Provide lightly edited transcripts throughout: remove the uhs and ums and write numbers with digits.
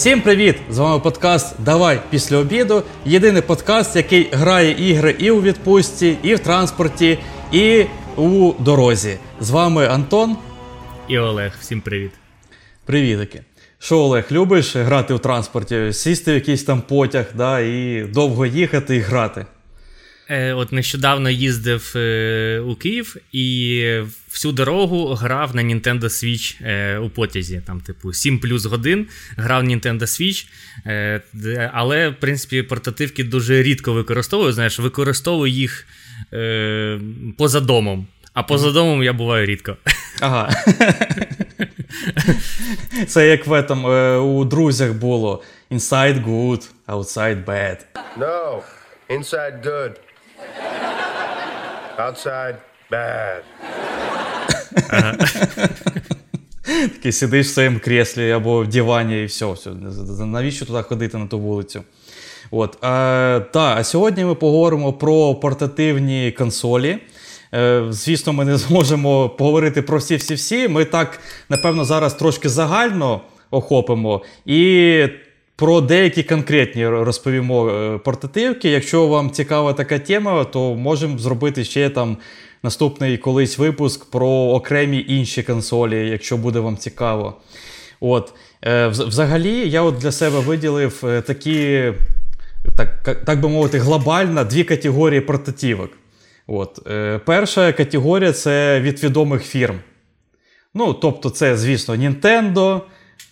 Всім привіт! З вами подкаст «Давай після обіду». Єдиний подкаст, який грає ігри і у відпустці, і в транспорті, і у дорозі. З вами Антон. І Олег. Всім привіт. Привітики. Що, Олег, любиш грати в транспорті? Сісти в якийсь там потяг, да, і довго їхати і грати? От нещодавно їздив у Київ і всю дорогу грав на Nintendo Switch у потязі. Там, типу, 7 плюс годин грав Nintendo Switch. Але, в принципі, портативки дуже рідко використовую. Знаєш, використовую їх поза домом. А поза домом я буваю рідко. Ага. Це як в этом, у друзях було. Inside good, outside bad. No, inside good. Outside bad. Ага. Такий сидиш в своєму креслі або в дивані і все. Навіщо туди ходити на ту вулицю? От. А сьогодні ми поговоримо про портативні консолі. Звісно, ми не зможемо поговорити про всі-всі-всі. Ми так, напевно, зараз трошки загально охопимо і про деякі конкретні розповімо портативки. Якщо вам цікава така тема, то можемо зробити ще там наступний колись випуск про окремі інші консолі, якщо буде вам цікаво. От. Взагалі, я от для себе виділив такі, так би мовити, глобально дві категорії портативок. От. Перша категорія – це від відомих фірм. Ну, тобто це, звісно, Nintendo,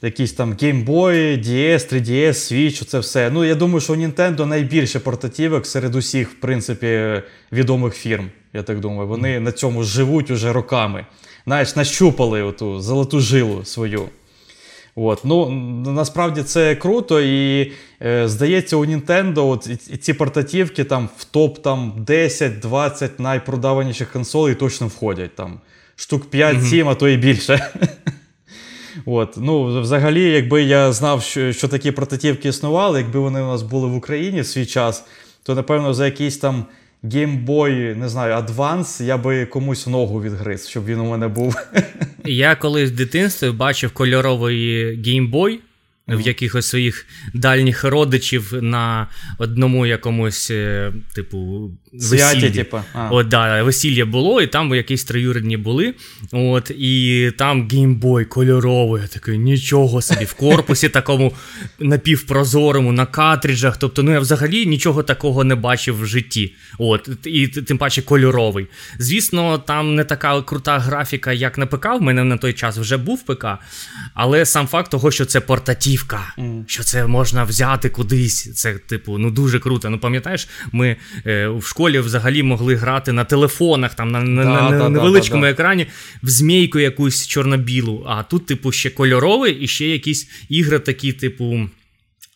якісь там Game Boy, DS, 3DS, Switch, це все. Ну, я думаю, що у Nintendo найбільше портативок серед усіх, в принципі, відомих фірм. Я так думаю, вони на цьому живуть уже роками. Знаєш, нащупали оту золоту жилу свою. От. Ну, насправді це круто і, здається, у Nintendo от, і ці портативки там, в топ там, 10-20 найпродаваніших консолей точно входять. Там, штук 5-7, а то і більше. От. Ну, взагалі, якби я знав, що такі портативки існували, якби вони у нас були в Україні в свій час, то, напевно, за якийсь там Game Boy, не знаю, Advance, я би комусь ногу відгриз, щоб він у мене був. Я колись в дитинстві бачив кольоровий Game Boy в якихось своїх дальніх родичів на одному якомусь, типу, весіллі. От, да, весілля було, і там якісь троюрідні були. От, і там Game Boy кольоровий, я такий, нічого собі, в корпусі такому напівпрозорому, на картриджах. Тобто, ну я взагалі нічого такого не бачив в житті. От, і тим паче кольоровий. Звісно, там не така крута графіка, як на ПК. В мене на той час вже був ПК. Але сам факт того, що це портатив, що це можна взяти кудись, це, типу, ну дуже круто. Ну, пам'ятаєш, ми в школі взагалі могли грати на телефонах, там, на невеличкому екрані, в змійку якусь чорно-білу, а тут, типу, ще кольоровий і ще якісь ігри такі, типу,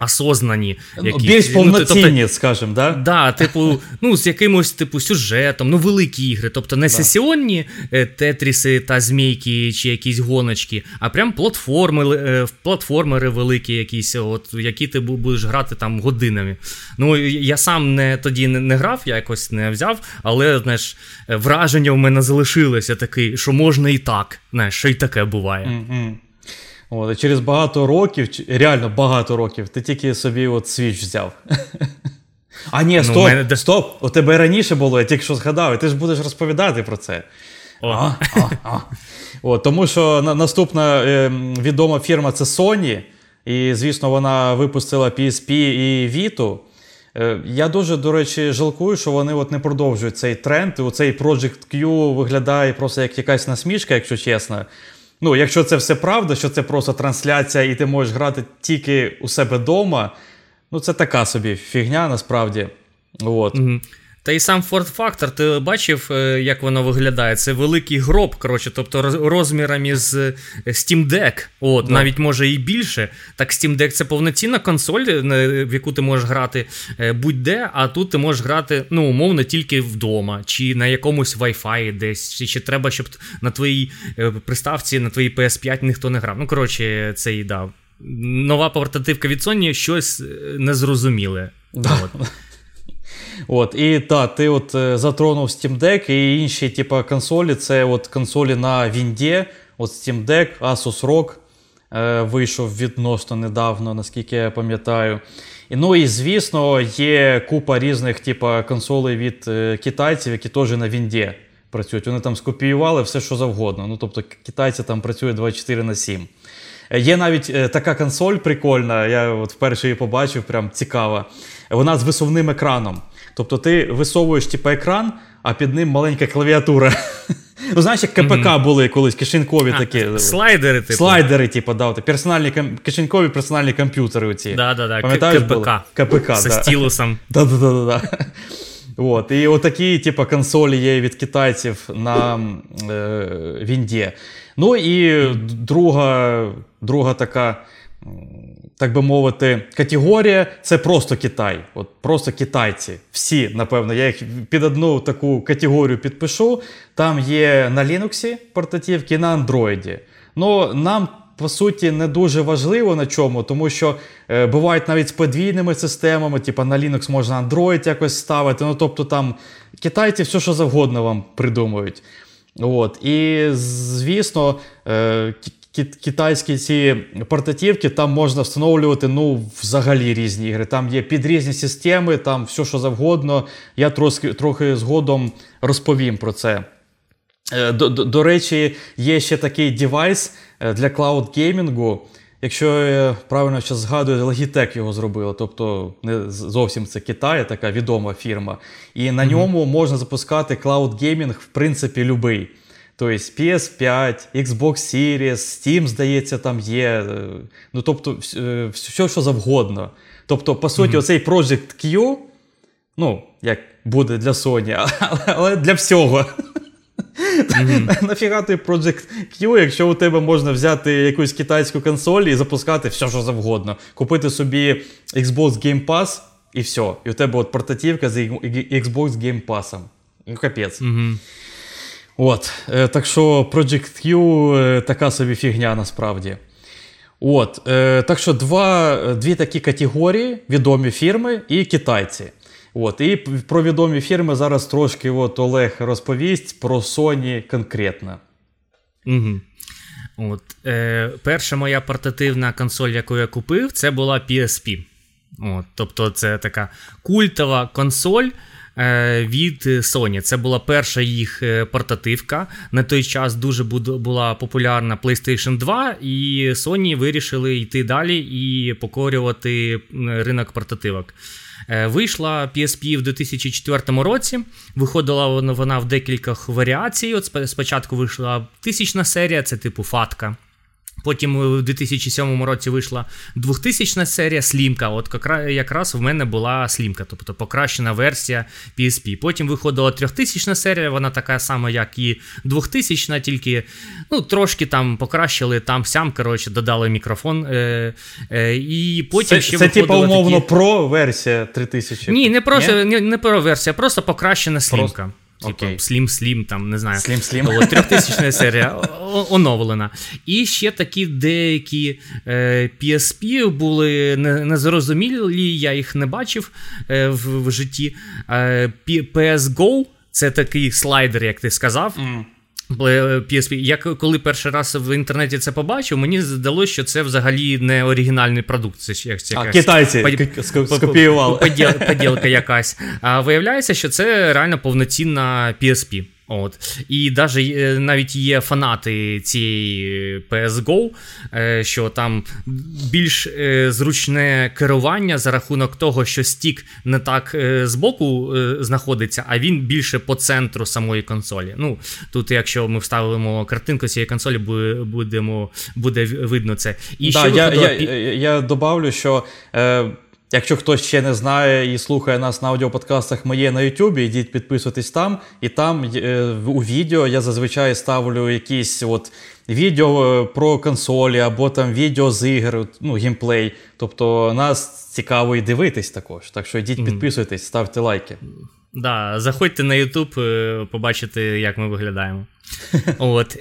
осознані. Якісь. Більш повноцінні, тобто, скажімо, да? Да, типу, ну, з якимось, типу, сюжетом, ну, великі ігри, тобто не сесіонні тетріси та змійки чи якісь гоночки, а прям платформери великі якісь, от, які ти будеш грати там годинами. Ну, я сам тоді не грав, я якось не взяв, але, знаєш, враження в мене залишилося таке, що можна і так, знаєш, що і таке буває. От, через багато років, реально багато років, ти тільки собі от Switch взяв. А ні, стоп, у тебе раніше було, я тільки що згадав, і ти ж будеш розповідати про це. От, тому що наступна відома фірма – це Sony, і, звісно, вона випустила PSP і Vita. Я дуже, до речі, жалкую, що вони от не продовжують цей тренд, і оцей Project Q виглядає просто як якась насмішка, якщо чесно. Ну, якщо це все правда, що це просто трансляція і ти можеш грати тільки у себе вдома, ну, це така собі фігня, насправді. От. Та і сам форт-фактор, ти бачив, як воно виглядає? Це великий гроб, коротше, тобто розмірами з Steam Deck, от, навіть може і більше. Так Steam Deck – це повноцінна консоль, в яку ти можеш грати будь-де, а тут ти можеш грати, ну, умовно, тільки вдома, чи на якомусь Wi-Fi десь, чи треба, щоб на твоїй приставці, на твоїй PS5 ніхто не грав. Ну, коротше, це і, да, нова портативка від Sony, щось незрозуміле. Так. От, і так, ти от затронув Steam Deck і інші типу консолі, це от консолі на Вінді, от Steam Deck, Asus ROG, вийшов відносно недавно, наскільки я пам'ятаю. Ну і, звісно, є купа різних типу, консолей від китайців, які теж на вінді працюють. Вони там скопіювали все, що завгодно. Ну, тобто, китайці там працюють 24/7. Є навіть така консоль прикольна, я от вперше її побачив, прям цікава. Вона з висувним екраном. Тобто ти висовуєш типу, екран, а під ним маленька клавіатура. Ну, знаєш, як КПК були колись, кишенькові такі. Слайдери, типу. Слайдери, типу, да, кишенькові персональні комп'ютери оці. Да-да-да, КПК. Со стілусом. Да-да-да. От. І отакі, типу, консолі є від китайців на вінді. Ну, і друга така, так би мовити, категорія – це просто Китай. От просто китайці. Всі, напевно. Я їх під одну таку категорію підпишу. Там є на Linux портативки, на Android. Ну, нам, по суті, не дуже важливо на чому, тому що бувають навіть з подвійними системами, типу на Linux можна Android якось ставити. Ну, тобто там китайці все, що завгодно вам придумують. От. І, звісно, китайські ці портативки, там можна встановлювати, ну, взагалі різні ігри. Там є під різні системи, там все, що завгодно. Я трохи згодом розповім про це. До речі, є ще такий девайс для клауд-геймінгу. Якщо я правильно зараз згадую, Logitech його зробила. Тобто, не зовсім це Китай, така відома фірма. І на ньому можна запускати клауд-геймінг, в принципі, любий. Тобто PS5, Xbox Series, Steam, здається, там є. Ну, тобто, все, що завгодно. Тобто, по суті, оцей Project Q, ну, як буде для Sony, але для всього. Нафіга ти Project Q, якщо у тебе можна взяти якусь китайську консоль і запускати все, що завгодно. Купити собі Xbox Game Pass і все. І у тебе от портативка з Xbox Game Pass'ом. Ну, капець. От, так що Project Q така собі фігня насправді. От, так що дві такі категорії, відомі фірми і китайці. От, і про відомі фірми зараз трошки от Олег розповість, про Sony конкретно. От, перша моя портативна консоль, яку я купив, це була PSP. От, тобто це така культова консоль від Sony. Це була перша їх портативка. На той час дуже була популярна PlayStation 2, і Sony вирішили йти далі і покорювати ринок портативок. Вийшла PSP в 2004 році, виходила вона в декількох варіацій. От спочатку вийшла 1000 серія, це типу фатка. Потім у 2007 році вийшла 2000 серія слімка, от якраз в мене була слімка, тобто покращена версія PSP. Потім виходила 3000 серія, вона така сама, як і 2000, тільки ну, трошки там покращили, там-сям, коротше, додали мікрофон. І потім ще це типу умовно такі... про версія 3000? Ні, не про версія, просто покращена слімка. Типу, слім-слім, там, не знаю. Слім-слім. 3000 серія оновлена. І ще такі деякі PSP були незрозумілі, я їх не бачив в житті. PS Go, це такий слайдер, як ти сказав. PSP. Я коли перший раз в інтернеті це побачив, мені здалося, що це взагалі не оригінальний продукт. Китайці скопіювали. Поділка якась. А виявляється, що це реально повноцінна PSP. От. І навіть є фанати цієї PS Go, що там більш зручне керування за рахунок того, що стік не так збоку знаходиться, а він більше по центру самої консолі. Ну, тут якщо ми вставимо картинку цієї консолі, буде видно це. І да, я добавлю, що... Якщо хтось ще не знає і слухає нас на аудіоподкастах, ми є на Ютубі, ідіть підписуйтесь там. І там у відео я зазвичай ставлю якісь от відео про консолі або там відео з ігор, ну, геймплей. Тобто нас цікаво і дивитись також. Так що ідіть підписуйтесь, ставте лайки. Да, заходьте на Ютуб, побачите, як ми виглядаємо. От.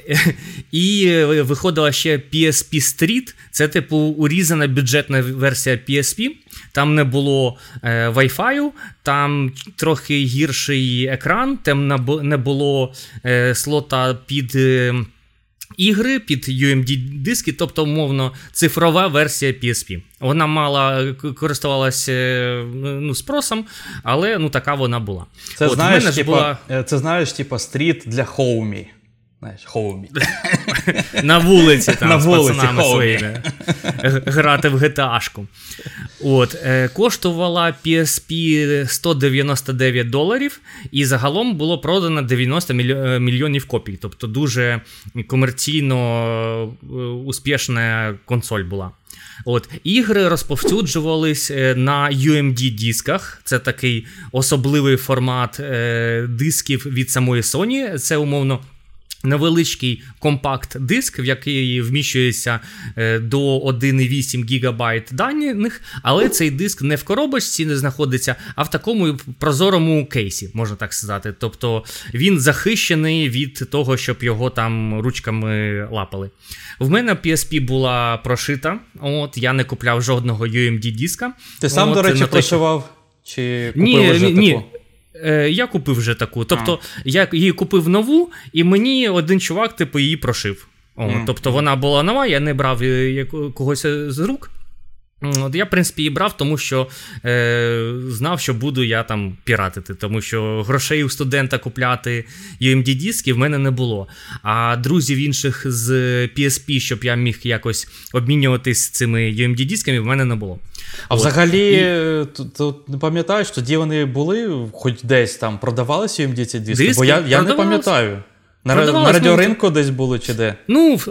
І виходила ще PSP Street, це типу урізана бюджетна версія PSP, там не було Wi-Fi, там трохи гірший екран, там не було слота під ігри під UMD диски, тобто, умовно, цифрова версія PSP. Вона мала, користувалася спросом, але така вона була. Це, от, знаєш, типа стріт для хоумі. Знаєш, хоумі. На вулиці там з пацанами своїми. Грати в GTA-шку. От, коштувала PSP $199, і загалом було продано 90 мільйонів копій. Тобто дуже комерційно успішна консоль була. От, ігри розповсюджувались на UMD-дисках. Це такий особливий формат дисків від самої Sony. Це, умовно, невеличкий компакт-диск, в який вміщується до 1,8 ГБ даних, але цей диск не в коробочці не знаходиться, а в такому прозорому кейсі, можна так сказати. Тобто він захищений від того, щоб його там ручками лапали. В мене PSP була прошита, от, я не купляв жодного UMD-диска. Ти сам, от, до речі, прошивав? Чи купив вже таку? Ні. Я купив вже таку. Тобто, я її купив нову, і мені один чувак, її прошив. Тобто, вона була нова, я не брав когось з рук. От, я, в принципі, її брав, тому що знав, що буду я там піратити, тому що грошей у студента купляти UMD-диски в мене не було. А друзів інших з PSP, щоб я міг якось обмінюватись цими UMD-дисками, в мене не було. А от, взагалі, тут не пам'ятаєш, тоді вони були, хоч десь там продавалися UMD-диски? Бо я не пам'ятаю. На радіоринку десь були чи де?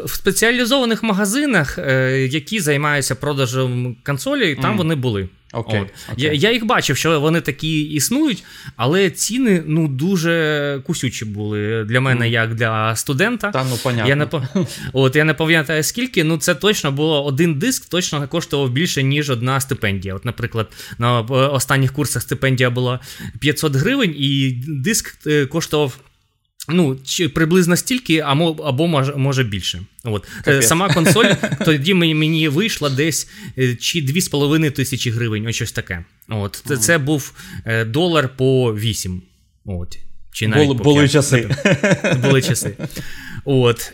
В спеціалізованих магазинах, які займаються продажем консолей, там вони були. Окей. Я їх бачив, що вони такі існують, але ціни дуже кусючі були для мене, як для студента. Понятно. Я не пам'ятаю скільки, це точно було, один диск точно коштував більше, ніж одна стипендія. От, наприклад, на останніх курсах стипендія була 500 гривень, і диск коштував приблизно стільки, або може більше. От. Сама консоль тоді мені вийшла десь чи 2500 гривень, ось щось таке. От. Це був долар по 8. От. Чи навіть по 5. Були часи. Були часи. От.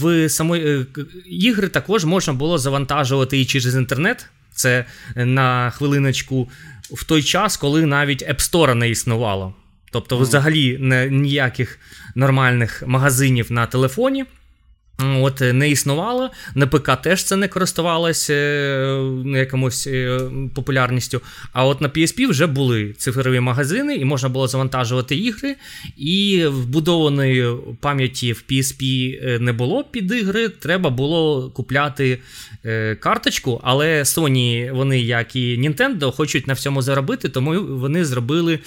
В самої ігри також можна було завантажувати і через інтернет. Це на хвилиночку в той час, коли навіть App Store не існувало. Тобто, взагалі, ніяких нормальних магазинів на телефоні не існувало. На ПК теж це не користувалося якомусь популярністю. А от на PSP вже були цифрові магазини, і можна було завантажувати ігри. І вбудованої пам'яті в PSP не було під ігри, треба було купляти карточку. Але Sony, вони, як і Nintendo, хочуть на всьому заробити, тому вони зробили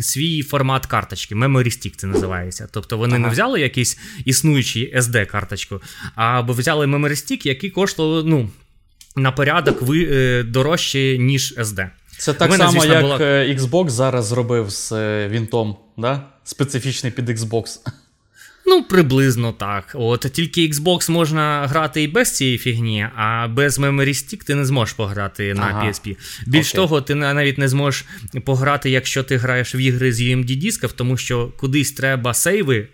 свій формат карточки. Memory Stick це називається. Тобто вони не взяли якийсь існуючий SD-карточку, або взяли Memory Stick, який коштував на порядок дорожче, ніж SD. Це так само, звісно, як Xbox зараз зробив з вінтом, да? Специфічний під Xbox. Приблизно так. От, тільки Xbox можна грати і без цієї фігні, а без Memory Stick ти не зможеш пограти на PSP. Більш того, ти навіть не зможеш пограти, якщо ти граєш в ігри з UMD-дисків, тому що кудись треба сейви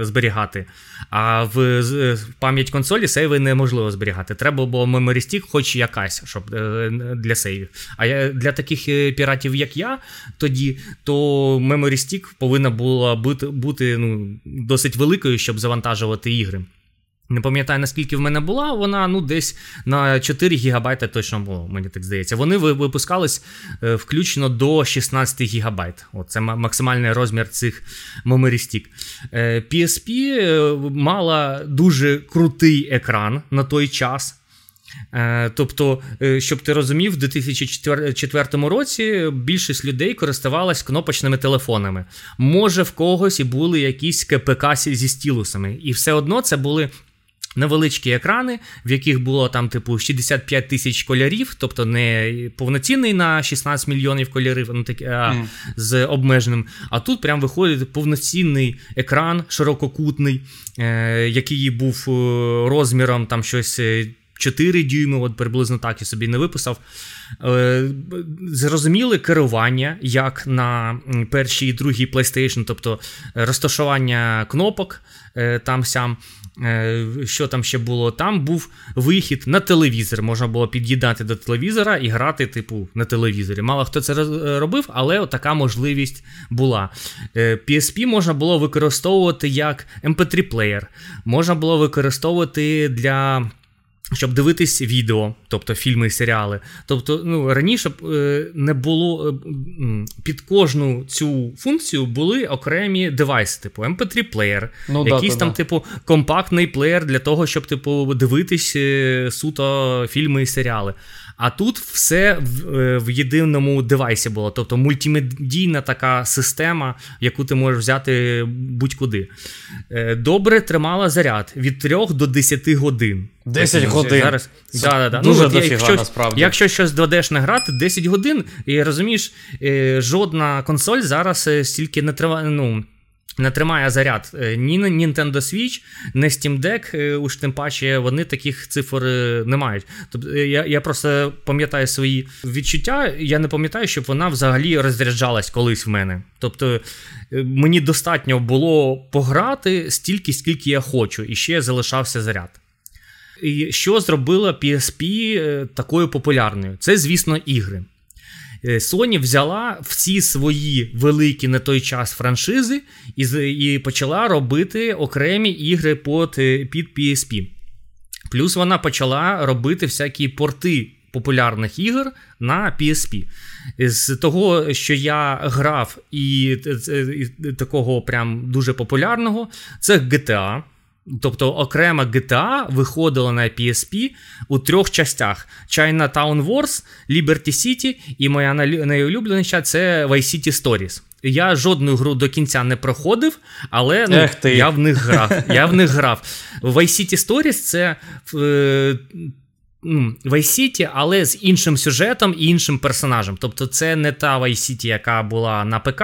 зберігати, а в пам'ять консолі сейви неможливо зберігати. Треба було Memory Stick хоч якась, щоб для сейвів. А для таких піратів, як я тоді, то Memory Stick повинна була бути досить великою, щоб завантажувати ігри. Не пам'ятаю, наскільки в мене була, вона десь на 4 гігабайта точно було, мені так здається. Вони випускались включно до 16 гігабайт. Це максимальний розмір цих Memory Stick. PSP мала дуже крутий екран на той час. Тобто, щоб ти розумів, в 2004 році більшість людей користувалась кнопочними телефонами. Може, в когось і були якісь КПК зі стілусами. І все одно це були невеличкі екрани, в яких було 65 тисяч кольорів, тобто не повноцінний на 16 мільйонів кольорів, з обмеженим. А тут прям виходить повноцінний екран ширококутний, який був розміром щось 4 дюйми, от приблизно так я собі не виписав. Зрозуміли керування, як на першій і другій PlayStation, тобто розташування кнопок там-сям. Що там ще було? Там був вихід на телевізор. Можна було під'єднати до телевізора і грати, типу, на телевізорі. Мало хто це робив, але така можливість була. PSP можна було використовувати як MP3-плеєр. Можна було використовувати для... щоб дивитись відео, тобто фільми і серіали. Тобто, раніше не було, під кожну цю функцію були окремі девайси, типу MP3-плеєр, типу компактний плеєр для того, щоб типу дивитись суто фільми і серіали. А тут все в єдиному девайсі було, тобто мультимедійна така система, яку ти можеш взяти будь-куди. Добре тримала заряд від 3 до 10 годин. 10 годин. Зараз, дуже дофіга, насправді. Якщо щось додешне грати, 10 годин, і розумієш, жодна консоль зараз стільки не триває, не тримає заряд. Ні Nintendo Switch, ні Steam Deck, уж тим паче вони таких цифр не мають. Тобто я просто пам'ятаю свої відчуття, я не пам'ятаю, щоб вона взагалі розряджалась колись в мене. Тобто мені достатньо було пограти стільки, скільки я хочу, і ще залишався заряд. І що зробила PSP такою популярною? Це, звісно, ігри. Sony взяла всі свої великі на той час франшизи і почала робити окремі ігри під PSP. Плюс вона почала робити всякі порти популярних ігор на PSP. З того, що я грав і такого прям дуже популярного, це GTA. Тобто окрема GTA виходила на PSP у 3 частях. Chinatown Wars, Liberty City і моя найулюбленіша – це Vice City Stories. Я жодну гру до кінця не проходив, але я в них грав. Vice City Stories – це Vice City, але з іншим сюжетом і іншим персонажем. Тобто це не та Vice City, яка була на ПК,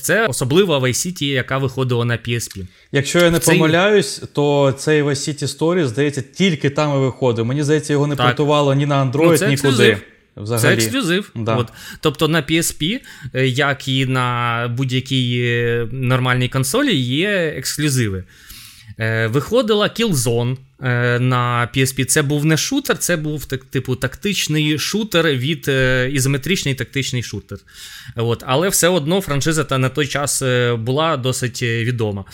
це особлива Vice City, яка виходила на PSP. Якщо я не помиляюсь, то цей Vice City Stories, здається, тільки там і виходив. Мені здається, його не портувало ні на Android, ні куди. Взагалі. Це ексклюзив. Да. Тобто на PSP, як і на будь-якій нормальній консолі, є ексклюзиви. Виходила Killzone на PSP. Це був не шутер, це був типу тактичний шутер від ізометричний тактичний шутер. Але все одно франшиза на той час була досить відома.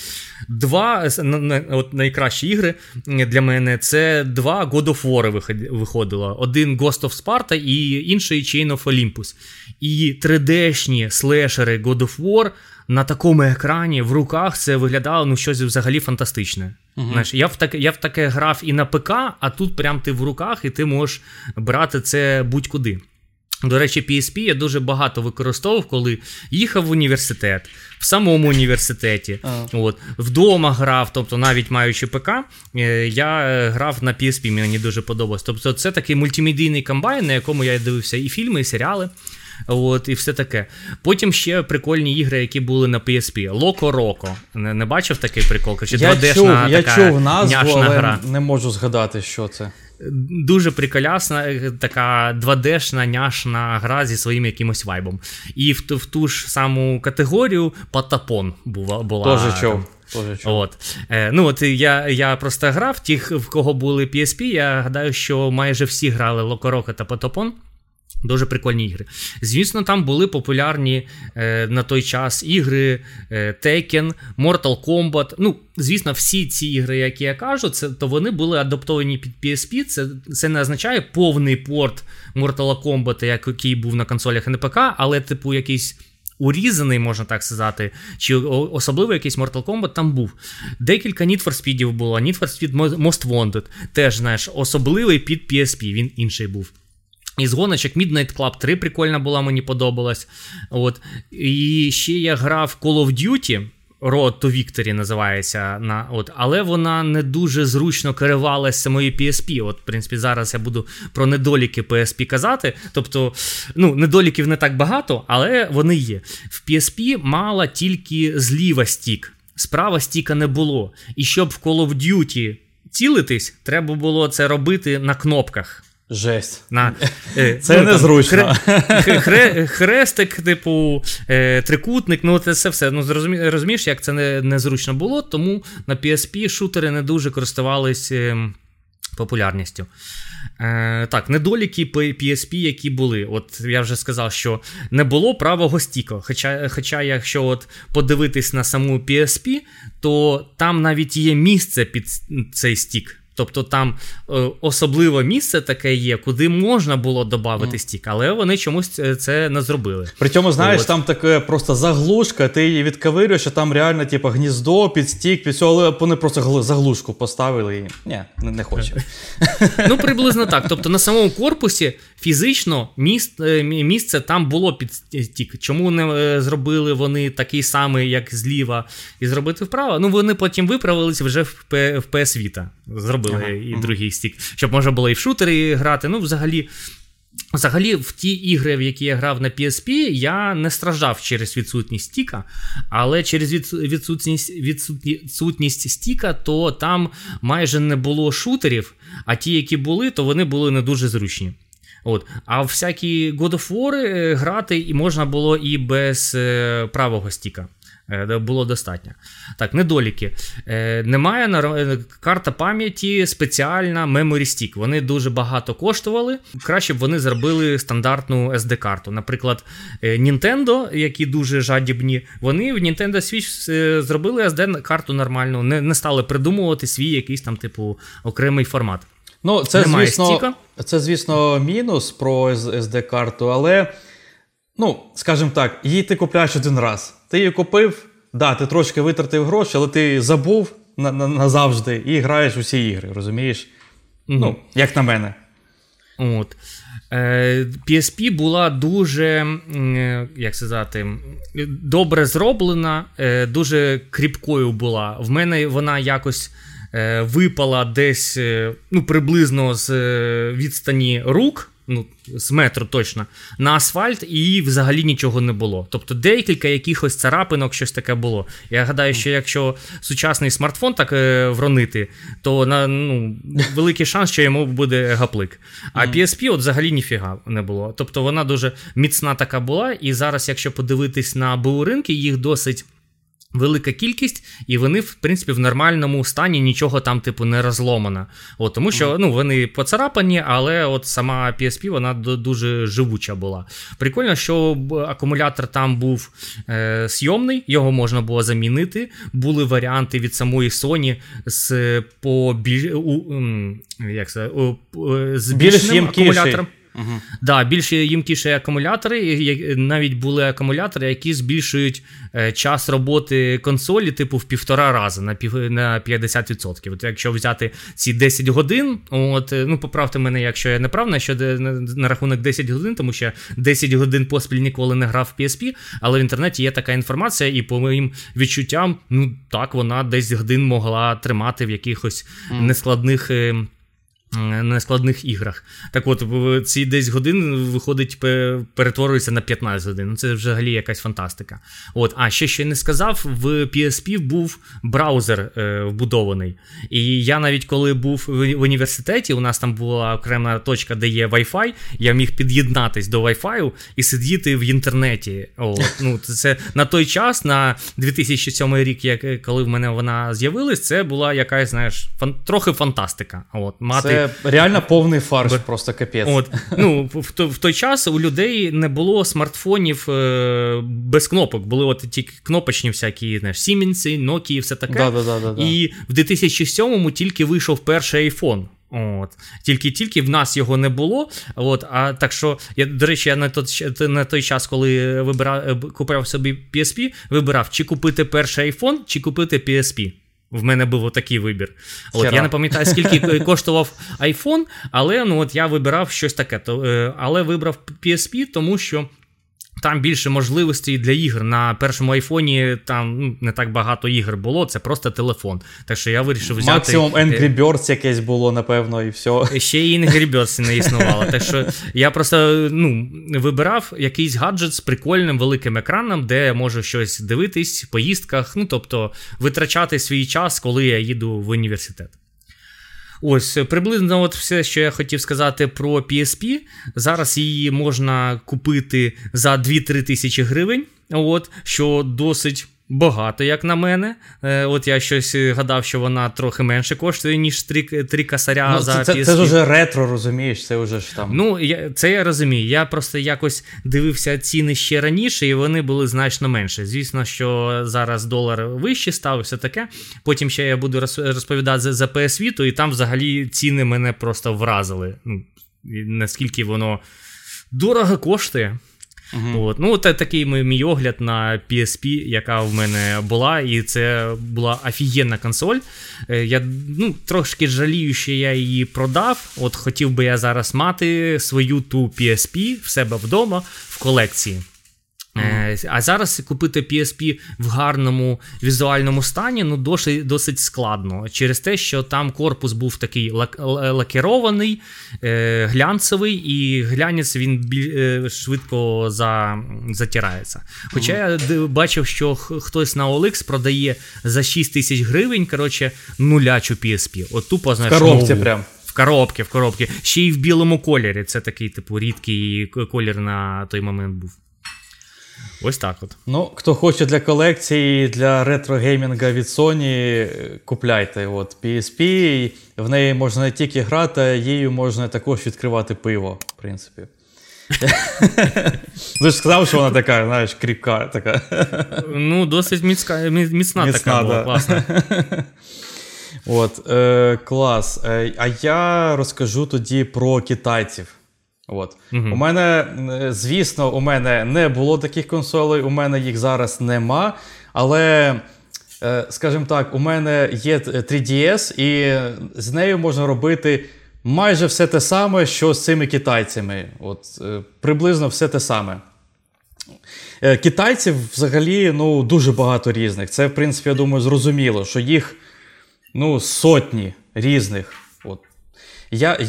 Найкращі ігри для мене це 2 God of War виходило. 1 Ghost of Sparta і інший Chain of Olympus. І 3D-шні слешери God of War на такому екрані в руках це виглядало щось взагалі фантастичне. Угу. Знаєш, я в таке грав і на ПК, а тут прям ти в руках і ти можеш брати це будь-куди. До речі, PSP я дуже багато використовував, коли їхав в університет, в самому університеті, вдома грав, тобто навіть маючи ПК, я грав на PSP, мені дуже подобалось. Тобто це такий мультимедійний комбайн, на якому я дивився і фільми, і серіали. І все таке. Потім ще прикольні ігри, які були на PSP. Loco Roco. Не бачив такий прикол? Чи я чув назву, але гра. Не можу згадати, що це. Дуже приколясна, така 2D-шна, няшна гра зі своїм якимось вайбом. І в ту ж саму категорію Patapon була. Тоже чув. Я просто грав. Тих, в кого були PSP, я гадаю, що майже всі грали Loco Roco та Patapon. Дуже прикольні ігри. Звісно, там були популярні на той час ігри Tekken, Mortal Kombat. Звісно, всі ці ігри, які я кажу, то вони були адаптовані під PSP. Це не означає повний порт Mortal Kombat, який був на консолях НПК, але типу якийсь урізаний, можна так сказати, чи особливо якийсь Mortal Kombat там був. Декілька Need for Speedів було. Need for Speed Most Wanted теж, знаєш, особливий під PSP, він інший був. Із гоночок Midnight Club 3 прикольна була, мені подобалась. І ще я грав Call of Duty, Road to Victory називається, але вона не дуже зручно керувалася самою PSP. В принципі, зараз я буду про недоліки PSP казати. Тобто, недоліків не так багато, але вони є. В PSP мала тільки зліва стік, справа стіка не було. І щоб в Call of Duty цілитись, треба було це робити на кнопках. Жесть. Це незручно. Хрестик, типу, трикутник, ну це все. Ну, розумієш, як це незручно було, тому на PSP шутери не дуже користувались популярністю. Так, недоліки PSP, які були. От я вже сказав, що не було правого стіка. Хоча якщо от подивитись на саму PSP, то там навіть є місце під цей стік. Тобто там особливе місце таке є, куди можна було додати стік, але вони чомусь це не зробили. При цьому, знаєш, там така просто заглушка, ти її відкавирюєш, а там реально типу, гніздо під стік, під все, але вони просто заглушку поставили і не хоче. Ну, приблизно так. Тобто на самому корпусі фізично місце там було під стік. Чому не зробили вони такий самий, як зліва, і зробити вправо? Ну, вони потім виправились вже в PS Vita. Зробили другий стік, щоб можна було і в шутери грати. Ну, взагалі, в ті ігри, в які я грав на PSP, я не страждав через відсутність стіка, але через відсутність стіка, то там майже не було шутерів, а ті, які були, то вони були не дуже зручні. От. А всякі God of War грати і можна було і без правого стіка. Було достатньо. Так, недоліки. Немає карта пам'яті спеціальна Memory Stick. Вони дуже багато коштували. Краще б вони зробили стандартну SD-карту. Наприклад, Nintendo, які дуже жадібні, вони в Nintendo Switch зробили SD-карту нормальну. Не стали придумувати свій якийсь там типу окремий формат. Ну, це, звісно, мінус про SD-карту, але ну, скажімо так, її ти купляєш один раз. Ти її купив, ти трошки витратив гроші, але ти забув назавжди і граєш усі ігри, розумієш? Ну, як на мене. От. PSP була дуже, як сказати, добре зроблена, дуже кріпкою була. В мене вона якось випала десь, приблизно з відстані рук, з метру точно, на асфальт, і взагалі нічого не було. Тобто декілька якихось царапинок, щось таке було. Я гадаю, що якщо сучасний смартфон так вронити, то великий шанс, що йому буде гаплик. А PSP от взагалі ніфіга не було. Тобто вона дуже міцна така була, і зараз, якщо подивитись на БУ-ринки, їх досить велика кількість, і вони, в принципі, в нормальному стані, нічого там, типу, не розломано. От, тому що, вони поцарапані, але от сама PSP, вона дуже живуча була. Прикольно, що акумулятор там був сйомний, його можна було замінити. Були варіанти від самої Sony з більшим акумулятором. Більш ємкіші акумулятори, навіть були акумулятори, які збільшують час роботи консолі, типу, в 1,5 рази, на 50%. От якщо взяти ці 10 годин, поправте мене, якщо я не прав, що на рахунок 10 годин, тому що 10 годин поспіль ніколи не грав в PSP, але в інтернеті є така інформація, і по моїм відчуттям, вона 10 годин могла тримати в якихось нескладних іграх. Так от, ці 10 годин, виходить, перетворюється на 15 годин. Це взагалі якась фантастика. От. А ще не сказав, в PSP був браузер вбудований. І я навіть, коли був в університеті, у нас там була окрема точка, де є Wi-Fi, я міг під'єднатись до Wi-Fi і сидіти в інтернеті. От. Це на той час, на 2007 рік, коли в мене вона з'явилась, це була якась, знаєш, трохи фантастика. От. Мати це реально повний фарш, просто капець. От, в той час у людей не було смартфонів без кнопок. Були от ті кнопочні всякі, Сіменси, Nokia і все таке. І в 2007-му тільки вийшов перший iPhone. От. Тільки в нас його не було. От. А так що, я, до речі, на той час, коли купував собі PSP, вибирав, чи купити перший iPhone, чи купити PSP. В мене був отакий вибір. От, я не пам'ятаю, скільки коштував iPhone, але я вибирав щось таке. Але вибрав PSP, тому що там більше можливостей для ігр. На першому айфоні там не так багато ігор було, це просто телефон. Так що я вирішив взяти... Максимум Angry Birds якесь було, напевно, і все. Ще і Angry Birds не існувало. Так що я просто вибирав якийсь гаджет з прикольним великим екраном, де я можу щось дивитись, в поїздках, тобто витрачати свій час, коли я їду в університет. Ось, приблизно от все, що я хотів сказати про PSP. Зараз її можна купити за 2-3 тисячі гривень, от, що досить багато, як на мене. От я щось гадав, що вона трохи менше коштує, ніж 3 косаря за PSP. Це ж уже ретро, розумієш, це вже ж там. Ну, це я розумію. Я просто якось дивився ціни ще раніше, і вони були значно менше. Звісно, що зараз долар вище став, все таке. Потім ще я буду розповідати за PS Vita, і там взагалі ціни мене просто вразили. Ну, наскільки воно дорого коштує. Угу. От. Ну, це такий мій огляд на PSP, яка в мене була, і це була офігенна консоль. Я трошки жалію, що я її продав. От хотів би я зараз мати свою ту PSP в себе вдома в колекції. А зараз купити PSP в гарному візуальному стані досить складно, через те, що там корпус був такий лакірований, глянцевий, і глянець він швидко затирається. Хоча я бачив, що хтось на OLX продає за 6 тисяч гривень, коротше, нулячу PSP. От тупо, знаєш, коробці прям. В коробці. Ще й в білому кольорі. Це такий, типу, рідкий колір на той момент був. Ось так от. Ну, хто хоче для колекції, для ретро-геймінга від Sony, купляйте. От PSP, в неї можна не тільки грати, а її можна також відкривати пиво, в принципі. Ти ж сказав, що вона така, знаєш, кріпка така. Ну, досить міцна така була, да. Класна. От, клас. А я розкажу тоді про китайців. От. Угу. У мене, звісно, не було таких консолей, у мене їх зараз нема, але, скажімо так, у мене є 3DS, і з нею можна робити майже все те саме, що з цими китайцями. От, приблизно все те саме. Китайців взагалі дуже багато різних. Це, в принципі, я думаю, зрозуміло, що їх сотні різних.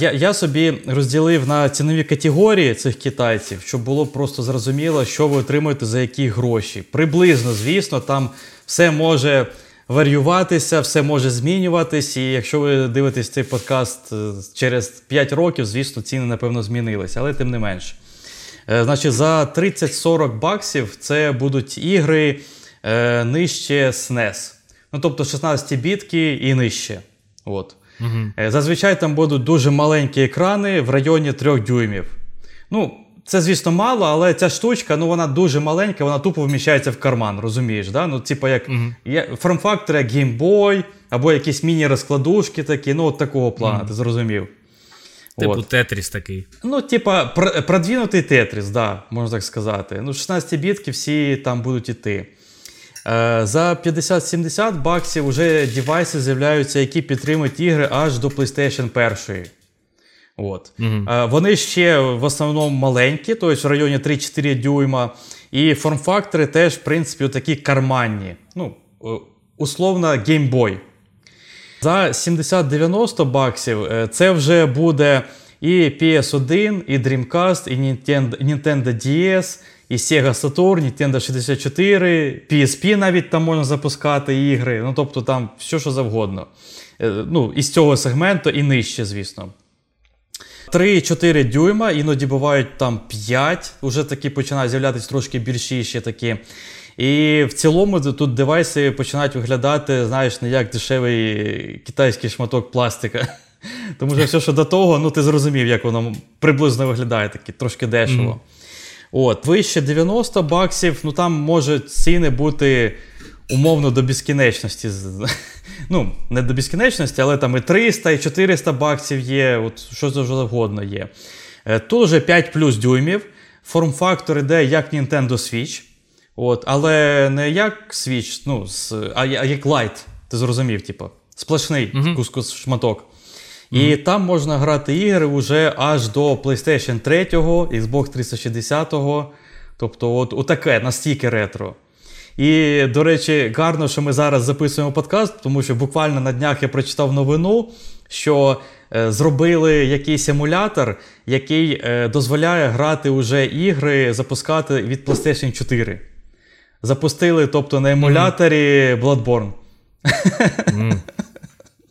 Я собі розділив на цінові категорії цих китайців, щоб було просто зрозуміло, що ви отримуєте за які гроші. Приблизно, звісно, там все може варіюватися, все може змінюватися. І якщо ви дивитесь цей подкаст через 5 років, звісно, ціни, напевно, змінилися, але тим не менше. Значить, за 30-40 баксів це будуть ігри нижче SNES. Ну, тобто 16-бітки і нижче. От. Угу. Зазвичай там будуть дуже маленькі екрани в районі 3 дюймів. Ну, це, звісно, мало, але ця штучка, вона дуже маленька, вона тупо вміщається в карман, розумієш, да? Ну, типу, як форм-фактор, як Game Boy, або якісь міні-розкладушки такі, от такого плану, ти зрозумів. Типу Тетріс такий. Ну, типа, продвинутий Тетріс, да, можна так сказати. Ну, 16-бітки всі там будуть іти. За 50-70 баксів вже девайси з'являються, які підтримують ігри аж до PlayStation 1. От. Вони ще в основному маленькі, тобто в районі 3-4 дюйма. І форм-фактори теж, в принципі, такі карманні. Ну, условно, Game Boy. За 70-90 баксів це вже буде і PS1, і Dreamcast, і Nintendo DS, і Sega Saturn, Nintendo 64, PSP навіть там можна запускати ігри, тобто там все, що завгодно. Із цього сегменту і нижче, звісно. 3-4 дюйма, іноді бувають там 5, вже такі починають з'являтися трошки більші ще такі. І в цілому тут девайси починають виглядати, знаєш, не як дешевий китайський шматок пластика. Тому що все, що до того, ти зрозумів, як воно приблизно виглядає, такі, трошки дешево. От, вище 90 баксів, там можуть ціни бути умовно до безкінечності. Ну, не до безкінечності, але там і 300, і 400 баксів є, от що завгодно є. Тут вже 5 плюс дюймів, форм-фактор іде як Nintendo Switch, от, але не як Switch, а як Lite, ти зрозумів, типу, сплошний кускус шматок. І там можна грати ігри вже аж до PlayStation 3, Xbox 360, тобто от таке, настільки ретро. І, до речі, гарно, що ми зараз записуємо подкаст, тому що буквально на днях я прочитав новину, що зробили якийсь емулятор, який дозволяє грати уже ігри, запускати від PlayStation 4. Запустили, тобто, на емуляторі Bloodborne.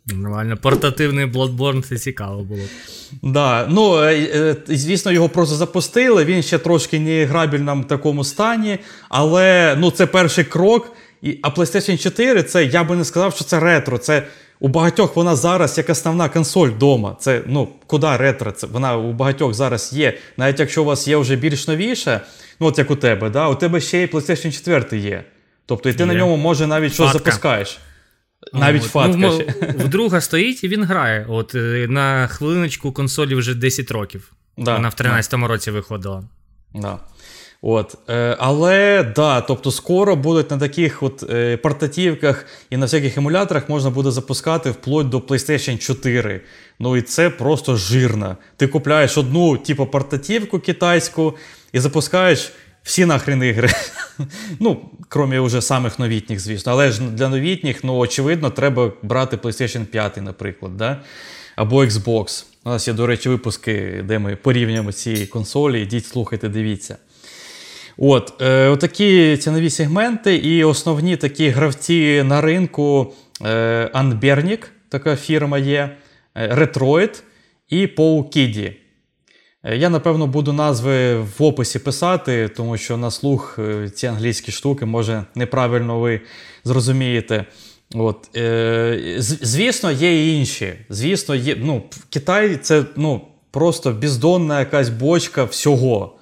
Нормально, портативний Bloodborne, це цікаво було. Да. Ну, звісно, його просто запустили, він ще трошки не грабільному в такому стані, але ну, це перший крок. А PlayStation 4, це, я би не сказав, що це ретро. Це у багатьох вона зараз як основна консоль вдома. Це, ну, куди ретро? Це, вона у багатьох зараз є. Навіть якщо у вас є вже більш новіше, ну от як у тебе, да? У тебе ще і PlayStation 4 є. Тобто і ти на ньому, може, навіть щось запускаєш. Навіть фатка. Ну, вдруга стоїть і він грає. От на хвилиночку консолі вже 10 років. Да, вона в 13-му році виходила. Да. От. Але, да, тобто скоро будуть на таких от портативках і на всяких емуляторах можна буде запускати вплоть до PlayStation 4. Ну і це просто жирно. Ти купляєш одну, типу, портативку китайську і запускаєш всі нахрен ігри. Ну, крім уже самих новітніх, звісно. Але ж для новітніх, ну, очевидно, треба брати PlayStation 5, наприклад, да? Або Xbox. У нас є, до речі, випуски, де ми порівнюємо ці консолі. Ідіть, слухайте, дивіться. От, отакі цінові сегменти і основні такі гравці на ринку Анбернік, така фірма є, Ретройд і Поукіді. Я, напевно, буду назви в описі писати, тому що на слух ці англійські штуки, може, неправильно ви зрозумієте. От. Звісно, є і інші. Звісно, є, ну, Китай – це, ну, просто бездонна якась бочка всього.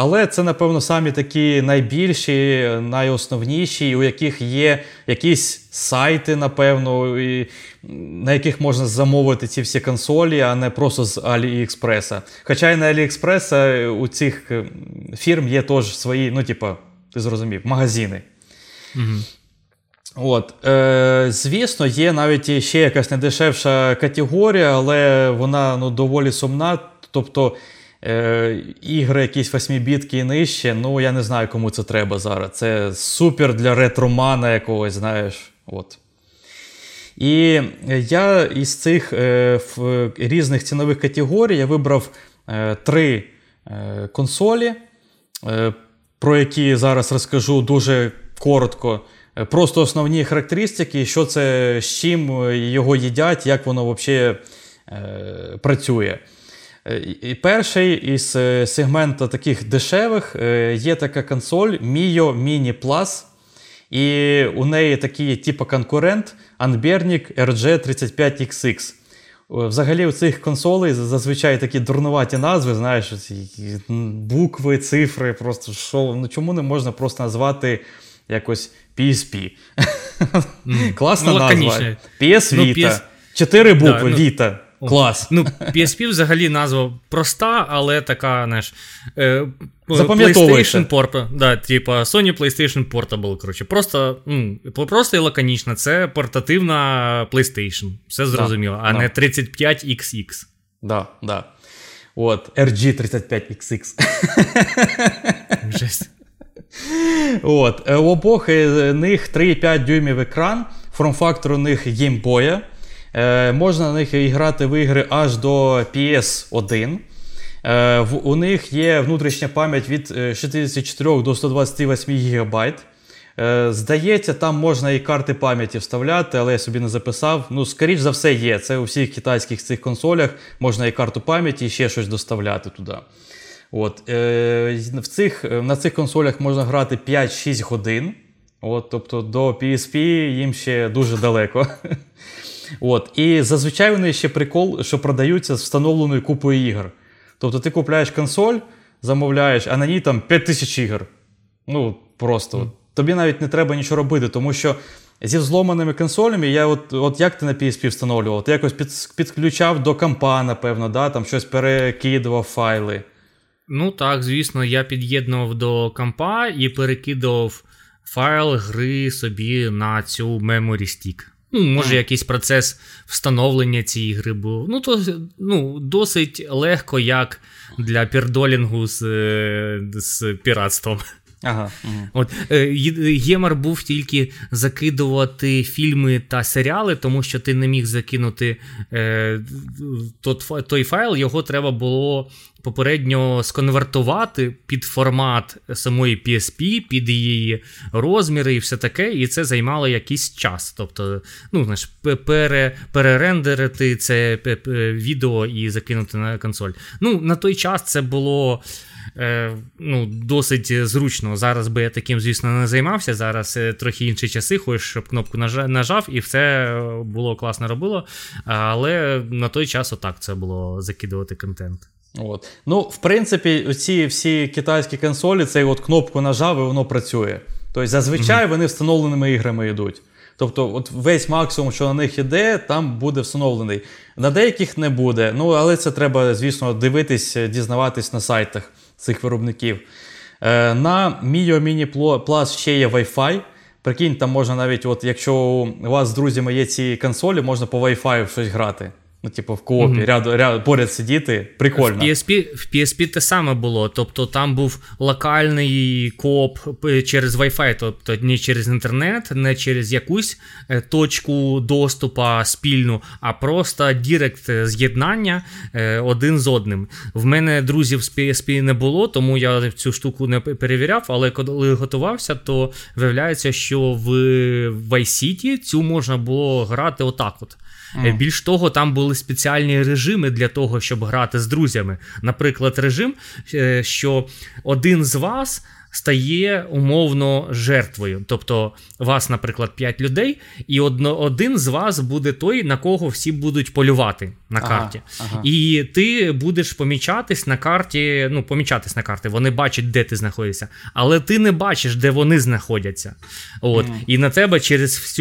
Але це, напевно, самі такі найбільші, найосновніші, у яких є якісь сайти, напевно, і на яких можна замовити ці всі консолі, а не просто з Аліекспреса. Хоча і на Аліекспреса у цих фірм є теж свої, ну, типа, ти зрозумів, магазини. От, звісно, є навіть ще якась недешевша категорія, але вона, ну, доволі сумна, тобто ігри якісь 8-бітки і нижче, ну, я не знаю, кому це треба зараз. Це супер для ретромана якогось, знаєш. От. І я із цих різних цінових категорій я вибрав три консолі, про які зараз розкажу дуже коротко. Просто основні характеристики, що це, з чим його їдять, як воно взагалі працює. І перший із сегменту таких дешевих є така консоль Miyoo Mini Plus. І у неї такий типу конкурент Anbernic RG35XX. Взагалі у цих консолей зазвичай такі дурнуваті назви, знаєш, букви, цифри, просто що, ну чому не можна просто назвати якось PSP? Класна назва. PS Vita. 4 букви Vita. Клас. Ну, PSP взагалі назва проста, але така, знаєш, PlayStation Portable, да, типа Sony PlayStation Portable, коротше. Просто і лаконічно, це портативна PlayStation. Все зрозуміло, да, а да. Не 35XX. Да, да. От, RG35XX. Жесть. От, у обох них 3,5 дюймів екран, форм-фактор у них Game Boy. Можна на них грати в ігри аж до PS1. У них є внутрішня пам'ять від 64 до 128 ГБ. Здається, там можна і карти пам'яті вставляти, але я собі не записав. Ну, скоріш за все є. Це у всіх китайських цих консолях. Можна і карту пам'яті, і ще щось доставляти туди. От. На цих консолях можна грати 5-6 годин. От, тобто до PSP їм ще дуже далеко. От. І зазвичай вони ще прикол, що продаються з встановленою купою ігор. Тобто ти купляєш консоль, замовляєш, а на ній там 5000 ігор. Ну, просто. Тобі навіть не треба нічого робити, тому що зі взломаними консолями, я от як ти на PSP встановлював? Ти якось підключав до компа, напевно, да? Там щось перекидував файли. Ну так, звісно, я під'єднував до компа і перекидував файл гри собі на цю Memory Stick. Ну, може, якийсь процес встановлення цієї гри був. Ну, то, ну, досить легко, як для пірдолінгу з піратством. Ага. От, гемор був тільки закидувати фільми та серіали, тому що ти не міг закинути той файл, його треба було попередньо сконвертувати під формат самої PSP, під її розміри і все таке, і це займало якийсь час. Тобто, ну, знаєш, перерендерити це відео і закинути на консоль. Ну, на той час це було досить зручно. Зараз би я таким, звісно, не займався. Зараз трохи інші часи, хочеш, щоб кнопку нажав, і все було класно робило. Але на той час отак це було закидувати контент. От. Ну, в принципі, оці всі китайські консолі, цей от кнопку нажав і воно працює. Тобто, зазвичай вони встановленими іграми йдуть. Тобто, от весь максимум, що на них іде, там буде встановлений. На деяких не буде, ну, але це треба, звісно, дивитись, дізнаватись на сайтах цих виробників. На Miyoo Mini Plus ще є Wi-Fi. Прикинь, там можна навіть, от, якщо у вас з друзями є ці консолі, можна по Wi-Fi щось грати. Ну, типу, в коопі, ряд, поряд сидіти, прикольно. В PSP те саме було, тобто там був локальний кооп через Wi-Fi, тобто не через інтернет, не через якусь точку доступу спільну, а просто дірект з'єднання один з одним. В мене друзів з PSP не було, тому я цю штуку не перевіряв, але коли готувався, то виявляється, що в Vice City цю можна було грати отак от. Більш того, там були спеціальні режими для того, щоб грати з друзями. Наприклад, режим, що один з вас стає умовно жертвою. Тобто вас, наприклад, 5 людей, і один з вас буде той, на кого всі будуть полювати на карті. Ага. І ти будеш помічатись на карті. Вони бачать, де ти знаходишся. Але ти не бачиш, де вони знаходяться. От. І на тебе через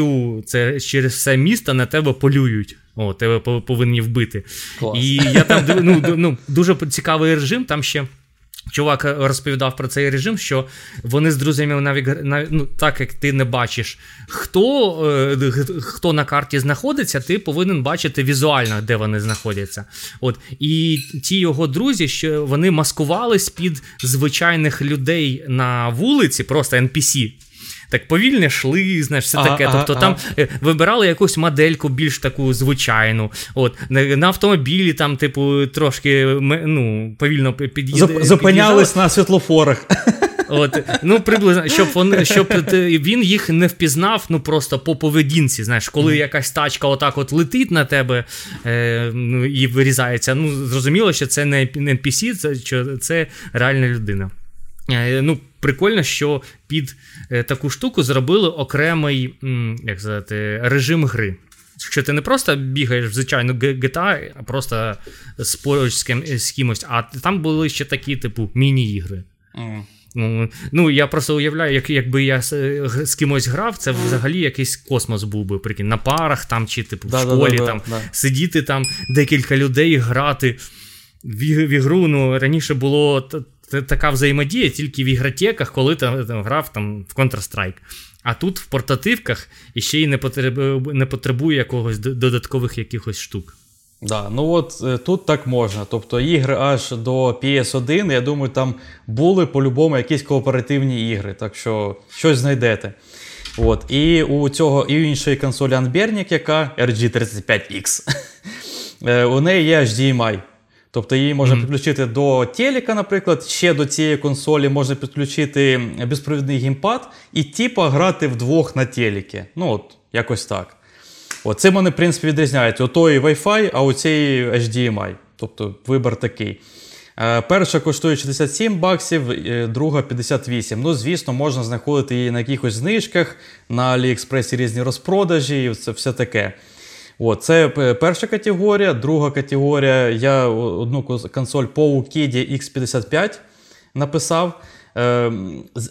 все місто на тебе полюють. О, тебе повинні вбити. Клас. І я там дуже цікавий режим, там ще чувак розповідав про цей режим, що вони з друзями навіть, так як ти не бачиш, хто на карті знаходиться, ти повинен бачити візуально, де вони знаходяться. От. І ті його друзі, що вони маскувались під звичайних людей на вулиці, просто NPC. Так повільно йшли, знаєш, все таке. Тобто там вибирали якусь модельку більш таку звичайну. От, на автомобілі там, типу, трошки, повільно під'їздили. Зупинялись на світлофорах. От, приблизно, щоб він їх не впізнав, просто по поведінці, знаєш, коли якась тачка отак от летить на тебе і вирізається, зрозуміло, що це не NPC, це реальна людина. Прикольно, що під таку штуку зробили окремий, режим гри. Що ти не просто бігаєш в звичайну GTA, а просто споруч з кимось, а там були ще такі, типу, міні-ігри. Я просто уявляю, якби я з кимось грав, це взагалі якийсь космос був би, прикинь, на парах там, чи типу в школі там, сидіти там, декілька людей, грати в ігру, раніше було така взаємодія тільки в ігротеках, коли там грав в Counter-Strike. А тут в портативках і ще й не потребує якогось додаткових якихось штук. Да, тут так можна. Тобто ігри аж до PS1, я думаю, там були по-любому якісь кооперативні ігри, так що щось знайдете. От. І у іншої консолі Анбернік, яка RG35X, у неї є HDMI. Тобто її можна підключити до телека, наприклад, ще до цієї консолі можна підключити безпровідний геймпад і типа грати вдвох на телекі. Якось так. Цим вони, в принципі, відрізняються. Отої Wi-Fi, а у цієї HDMI. Тобто вибір такий. Перша коштує $67, друга $58. Звісно, можна знаходити її на якихось знижках, на AliExpress різні розпродажі і це все таке. Це перша категорія. Друга категорія, я одну консоль PowerKidia X55 написав.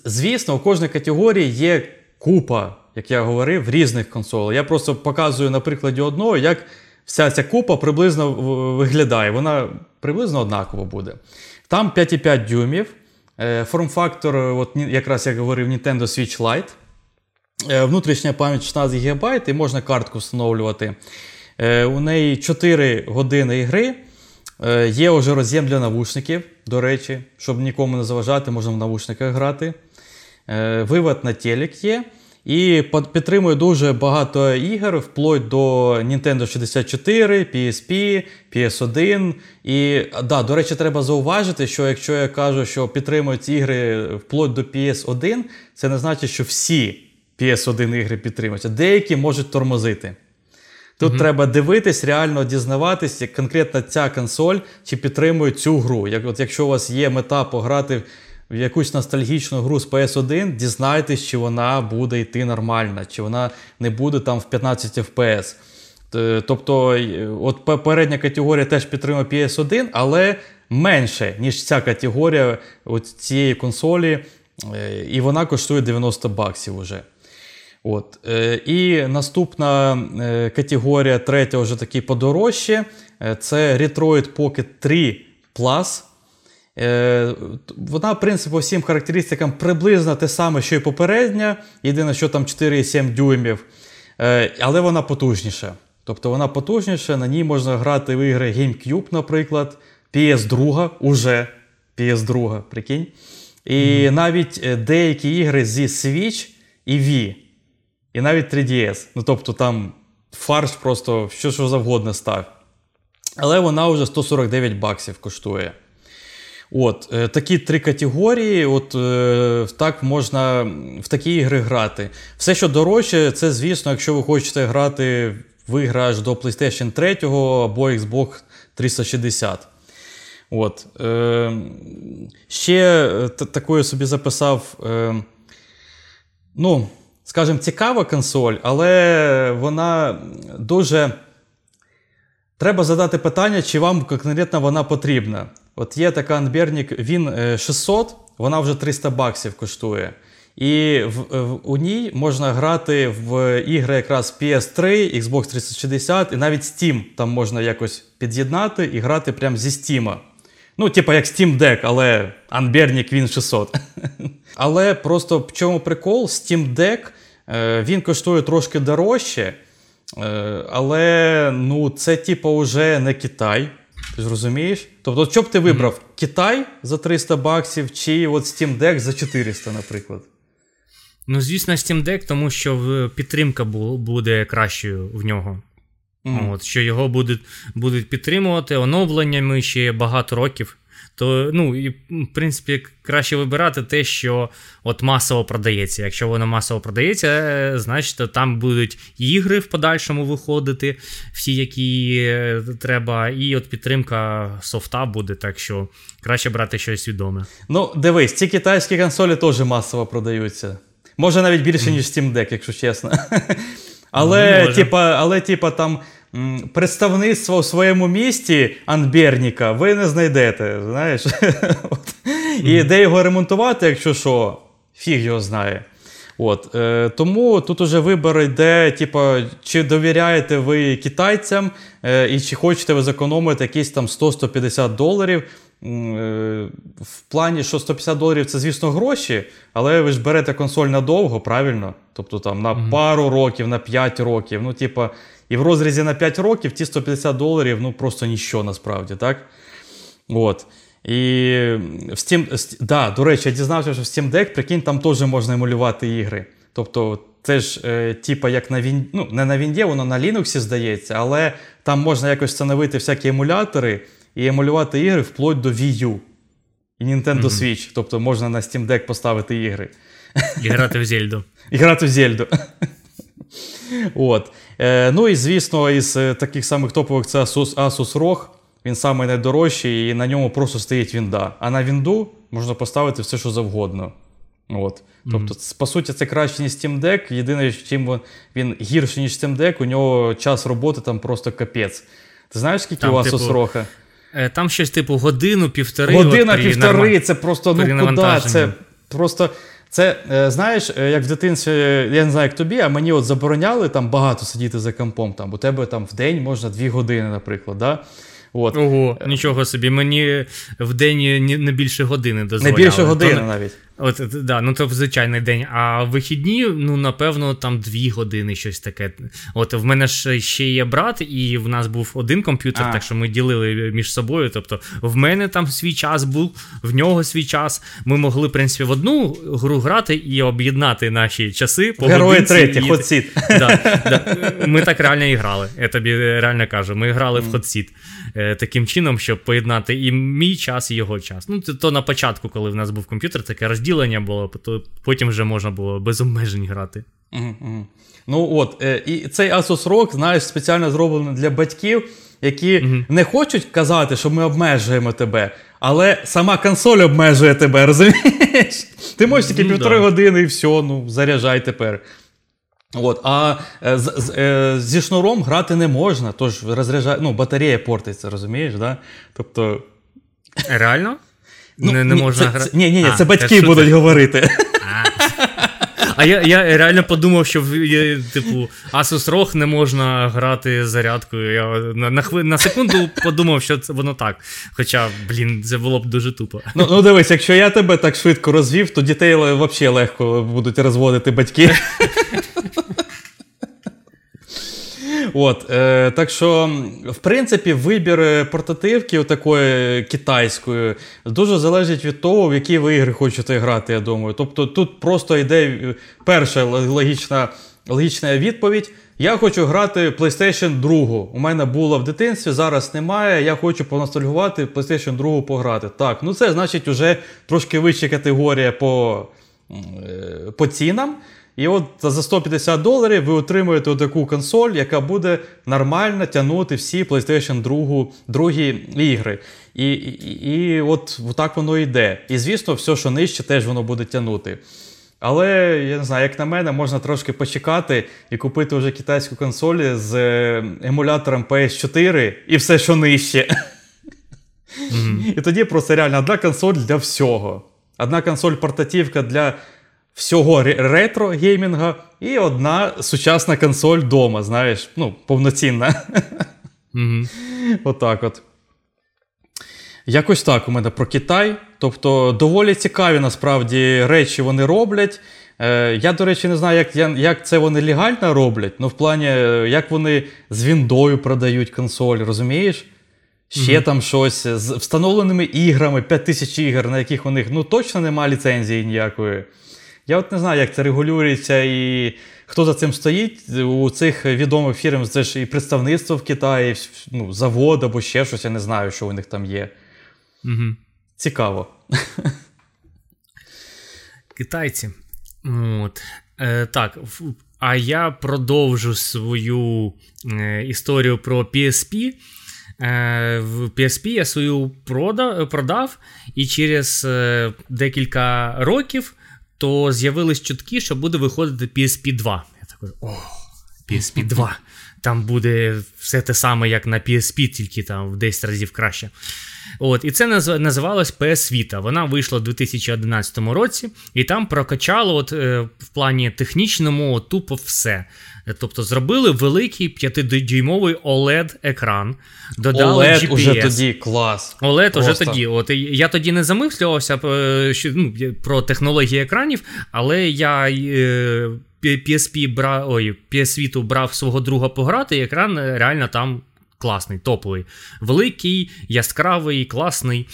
Звісно, у кожної категорії є купа, як я говорив, різних консолей. Я просто показую на прикладі одного, як вся ця купа приблизно виглядає. Вона приблизно однакова буде. Там 5,5 дюймів, форм-фактор, якраз я говорив, Nintendo Switch Lite. Внутрішня пам'ять 16 ГБ, і можна картку встановлювати. У неї 4 години ігри. Є вже роз'єм для навушників, до речі, щоб нікому не заважати, можна в навушниках грати. Вивод на телек є. І підтримує дуже багато ігор, вплоть до Nintendo 64, PSP, PS1. І, да, до речі, треба зауважити, що якщо я кажу, що підтримують ігри вплоть до PS1, це не значить, що всі PS1 ігри підтримуються. Деякі можуть тормозити. Тут треба дивитись, реально дізнаватись, як конкретно ця консоль, чи підтримує цю гру. Як, от, якщо у вас є мета пограти в якусь ностальгічну гру з PS1, дізнайтесь, чи вона буде йти нормально, чи вона не буде там в 15 FPS. Тобто, от попередня категорія теж підтримує PS1, але менше, ніж ця категорія от цієї консолі, і вона коштує $90 уже. От. І наступна категорія, третя, вже такі подорожче, це Retroid Pocket 3 Plus. Вона, в принципі, по всім характеристикам приблизно те саме, що і попередня. Єдине, що там 4,7 дюймів. Але вона потужніша. Тобто вона потужніша, на ній можна грати в ігри GameCube, наприклад, PS2, уже PS2, прикинь. І навіть деякі ігри зі Switch і Wii. І навіть 3DS. Ну, тобто там фарш просто що завгодно став. Але вона вже $149 коштує. От, такі три категорії, от так можна в такі ігри грати. Все, що дорожче, це, звісно, якщо ви хочете грати в ігри аж до PlayStation 3 або Xbox 360. От. Ще такою собі записав, ну, скажімо, цікава консоль, але вона дуже... Треба задати питання, чи вам конкретно вона потрібна. От є така Анбернік, він 600, вона вже $300 коштує. І у ній можна грати в ігри якраз PS3, Xbox 360 і навіть Steam там можна якось під'єднати і грати прямо зі Steam. Ну, типа як Steam Deck, але Анбернік, він 600. Але просто в чому прикол? Steam Deck, він коштує трошки дорожче, але ну, це типа уже не Китай. Ти ж розумієш? Тобто, що б ти вибрав? Китай за $300 чи от Steam Deck за $400, наприклад? Ну, звісно, Steam Deck, тому що підтримка буде кращою в нього. От, що його будуть підтримувати оновленнями ще багато років. То, ну, і, в принципі, краще вибирати те, що от масово продається. Якщо воно масово продається, значить, там будуть ігри в подальшому виходити, всі, які треба, і от підтримка софта буде, так що краще брати щось відоме. Ну, дивись, ці китайські консолі теж масово продаються. Може, навіть більше, ніж Steam Deck, якщо чесно. Але, типа, там... Представництво у своєму місті Анберніка ви не знайдете, знаєш. І де його ремонтувати, якщо що, фіг його знає. От. Тому тут уже вибір йде, типу, чи довіряєте ви китайцям, і чи хочете ви зекономити якісь там $100-150. В плані, що $150 це, звісно, гроші, але ви ж берете консоль надовго, правильно? Тобто там на пару років, на 5 років, ну, типа, і в розрізі на 5 років ті $150, ну, просто ніщо насправді, так? От. І в Steam, да, до речі, я дізнався, що в Steam Deck, прикинь, там теж можна емулювати ігри. Тобто, це ж, типа, як на Вінді, ну, не на Вінді, воно на Linux здається, але там можна якось встановити всякі емулятори і емулювати ігри вплоть до Wii U і Nintendo Switch. Тобто, можна на Steam Deck поставити ігри. І грати в Зельду. От. Ну і, звісно, із таких самих топових це Asus ROG. Він самий найдорожчий, і на ньому просто стоїть Вінда. А на Вінду можна поставити все, що завгодно. От. Тобто, по суті, це краще, ніж Steam Deck. Єдине, чим він гірший, ніж Steam Deck, у нього час роботи там просто капець. Ти знаєш, скільки там, у Asus ROG? Там щось типу годину-півтори. Година-півтори, це просто, ну куди? Це просто... Це, знаєш, як в дитинстві, я не знаю, як тобі, а мені от забороняли там багато сидіти за компом. Там, у тебе там в день можна 2 години, наприклад. Да? От. Ого, нічого собі. Мені в день не більше години дозволяли. Не більше години навіть. От, да, ну це звичайний день, а вихідні, ну, напевно, там 2 години щось таке. От, в мене ж ще є брат, і в нас був один комп'ютер, так що ми ділили між собою, тобто в мене там свій час був, в нього свій час. Ми могли, в принципі, в одну гру грати і об'єднати наші часи по годинці. Герої треті, і... ходсіт. Да. Ми так реально і грали, я тобі реально кажу, ми грали в ходсіт таким чином, щоб поєднати і мій час, і його час. Ну, то на початку, коли в нас був комп'ютер, таке розділення було, потім вже можна було без обмежень грати. Ну от, і цей Asus ROG, знаєш, спеціально зроблений для батьків, які не хочуть казати, що ми обмежуємо тебе, але сама консоль обмежує тебе, розумієш? Ти можеш тільки 1,5 години і все, ну, заряджай тепер. От, а зі шнуром грати не можна, тож розряджай, ну, батарея портиться, розумієш, да? Тобто... Реально? Ну, не можна грати. Ні, це батьки будуть говорити. А я реально подумав, що типу, Asus ROG не можна грати зарядкою. Я на секунду подумав, що це воно так. Хоча, блін, це було б дуже тупо. Ну дивись, якщо я тебе так швидко розвів, то дітей взагалі легко будуть розводити батьки. От, так що, в принципі, вибір портативки такої китайської дуже залежить від того, в які ви ігри хочете грати, я думаю. Тобто тут просто йде перша логічна відповідь. Я хочу грати PlayStation 2. У мене була в дитинстві, зараз немає, я хочу поностальгувати, PlayStation 2 пограти. Так, ну це значить вже трошки вища категорія по цінам. І от за $150 ви отримуєте отаку консоль, яка буде нормально тягнути всі PlayStation 2 ігри. І от так воно йде. І звісно, все, що нижче, теж воно буде тягнути. Але, я не знаю, як на мене, можна трошки почекати і купити вже китайську консоль з емулятором PS4 і все, що нижче. І тоді просто реально одна консоль для всього. Одна консоль-портативка для... всього ретро-геймінга і одна сучасна консоль дома, знаєш, ну, повноцінна. Отак от. Якось так у мене про Китай. Тобто, доволі цікаві, насправді, речі вони роблять. Я, до речі, не знаю, як це вони легально роблять, ну, в плані, як вони з Віндою продають консоль, розумієш? Ще там щось з встановленими іграми, 5000 ігор, на яких у них, ну, точно немає ліцензії ніякої. Я от не знаю, як це регулюється і хто за цим стоїть. У цих відомих фірм це ж і представництво в Китаї, ну, завод або ще щось, я не знаю, що у них там є. Цікаво. Китайці. От. Так, а я продовжу свою історію про PSP. В PSP я свою продав, і через декілька років то з'явились чутки, що буде виходити PSP 2. Я такий, PSP 2. Там буде все те саме, як на PSP, тільки там в 10 разів краще. От, і це називалось PS Vita. Вона вийшла в 2011 році, і там прокачало от, в плані технічному тупо все. Тобто зробили великий 5-дюймовий OLED-екран, додали OLED GPS. OLED уже тоді, клас. OLED просто. Уже тоді. От, я тоді не замислювався про технології екранів, але я... PS Vita брав свого друга пограти, і екран реально там класний, топовий. Великий, яскравий, класний.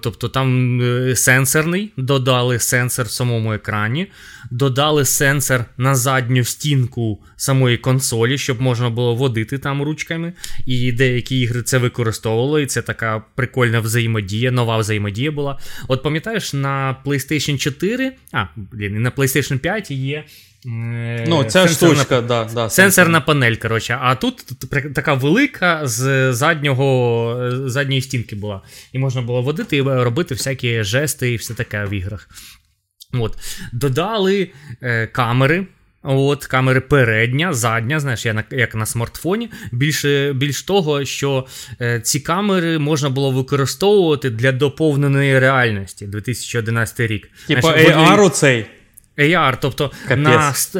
Тобто там сенсорний, додали сенсор в самому екрані, додали сенсор на задню стінку самої консолі, щоб можна було водити там ручками. І деякі ігри це використовували, і це така прикольна взаємодія, нова взаємодія була. От пам'ятаєш, на PlayStation 4, на PlayStation 5 є... Ну, ця штучка, да. Сенсорна панель, коротше. А тут така велика з задньої стінки була. І можна було водити і робити всякі жести і все таке в іграх. От. Додали камери. От, камери передня, задня, знаєш, як на смартфоні. Більш того, що ці камери можна було використовувати для доповненої реальності. 2011 рік. Типа AR оцей? AR, тобто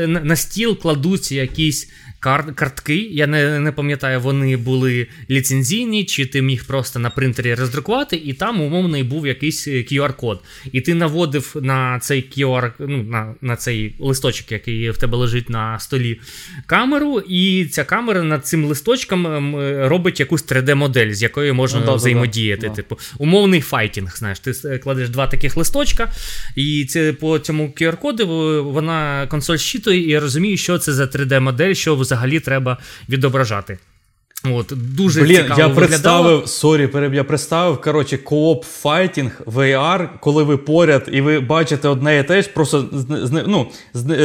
на стіл кладуться якісь картки. Я не пам'ятаю, вони були ліцензійні, чи ти міг просто на принтері роздрукувати, і там умовний був якийсь QR-код. І ти наводив на цей QR, ну, на цей листочок, який в тебе лежить на столі, камеру, і ця камера над цим листочком робить якусь 3D-модель, з якою можна взаємодіяти. Да. Типу, умовний файтінг, знаєш, ти кладеш два таких листочка, і це по цьому QR-коду вона консоль щитує і розуміє, що це за 3D-модель, що взагалі треба відображати. От, дуже цікаво я виглядало. Я представив, коротше, кооп файтінг VR, коли ви поряд і ви бачите одне і те ж, просто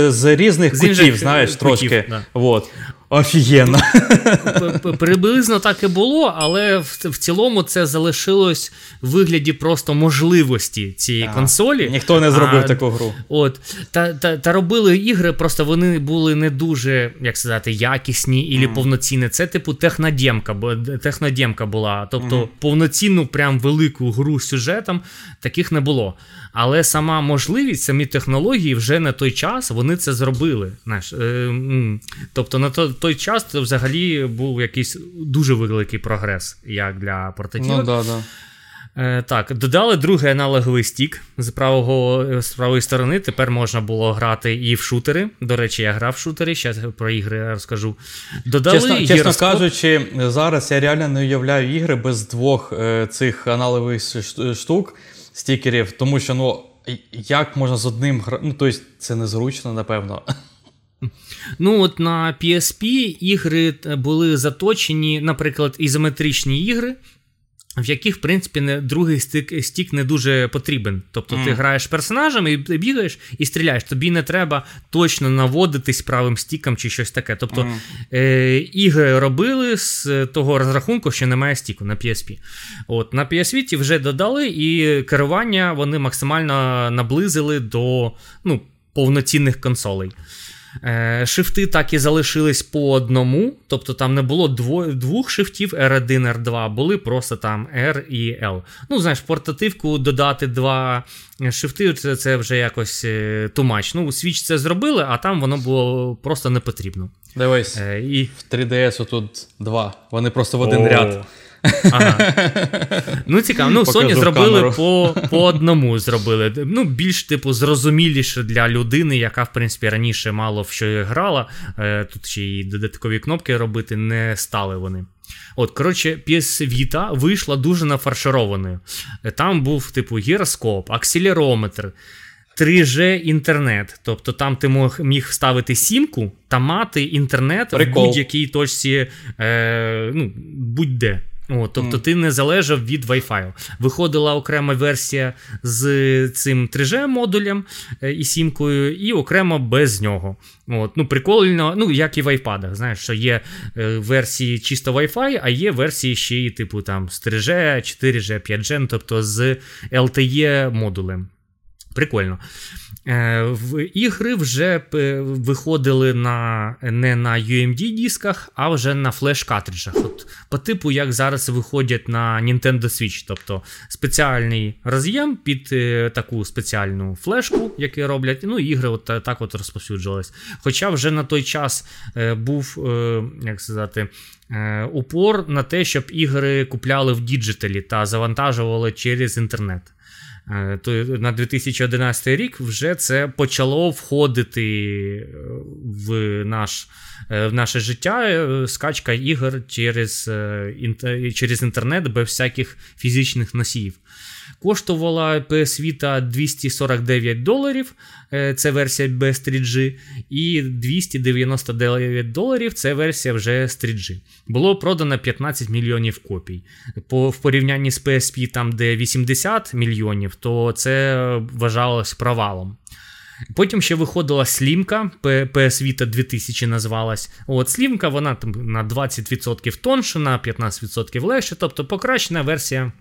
з різних кутів, знаєш, трошки. Да. От. Офігенно. Приблизно так і було, але в цілому це залишилось в вигляді просто можливості цієї консолі. Ніхто не зробив таку гру. От. Та робили ігри, просто вони були не дуже, як сказати, якісні і повноцінні. Це типу технодємка була. Тобто повноцінну, прям велику гру з сюжетом таких не було. Але сама можливість, самі технології вже на той час вони це зробили. Знаєш, тобто на той час це взагалі був якийсь дуже великий прогрес, як для портативів. Ну, да. Так, додали другий аналоговий стік з правої сторони. Тепер можна було грати і в шутери. До речі, я грав в шутери, зараз про ігри розкажу. Додали чесно кажучи, зараз я реально не уявляю ігри без двох цих аналогових штук, стікерів, тому що, як можна з одним грати? Тобто, це незручно, напевно. От на PSP ігри були заточені, наприклад, ізометричні ігри, в яких, в принципі, другий стік не дуже потрібен. Тобто ти граєш персонажем, і бігаєш, і стріляєш. Тобі не треба точно наводитись правим стіком чи щось таке. Тобто ігри робили з того розрахунку, що немає стіку на PSP. От, на PS Vita вже додали, і керування вони максимально наблизили до повноцінних консолей. Шифти так і залишились по одному, тобто там не було двох шифтів R1, R2, були просто там R і L. В портативку додати два шифти, це вже якось too much. Switch це зробили, а там воно було просто не потрібно. Дивись, в 3DS тут два, вони просто в один ряд. Ага. Цікаво. Sony зробили по одному зробили. Більш типу зрозуміліше для людини, яка в принципі раніше мало в що грала. Тут ще й додаткові кнопки робити не стали вони. От, коротше, PS Vita вийшла дуже нафаршированою. Там був типу гіроскоп, акселерометр, 3G інтернет, тобто там ти міг вставити сімку та мати інтернет в будь-якій точці, будь-де. Тобто ти не залежав від Wi-Fi. Виходила окрема версія з цим 3G-модулем і сімкою, і окремо без нього. От. Прикольно, як і в iPad, знаєш, що є версії чисто Wi-Fi, а є версії ще і типу там з 3G, 4G, 5G, тобто з LTE-модулем. Прикольно. Ігри вже виходили не на UMD дисках, а вже на флеш-картриджах. От, по типу, як зараз виходять на Nintendo Switch. Тобто спеціальний роз'єм під таку спеціальну флешку, яку роблять. Ігри от так от розповсюджувались. Хоча вже на той час був, як сказати, упор на те, щоб ігри купляли в діджиталі та завантажували через інтернет. То на 2011 рік вже це почало входити в наше життя, скачка ігор через інтернет без всяких фізичних носіїв. Коштувала PS Vita $249, це версія без 3G, і $299, це версія вже з 3G. Було продано 15 мільйонів копій. В порівнянні з PSP, там де 80 мільйонів, то це вважалось провалом. Потім ще виходила Слімка, PS Vita 2000 назвалась. От Слімка, вона там на 20% тонша, на 15% легше, тобто покращена версія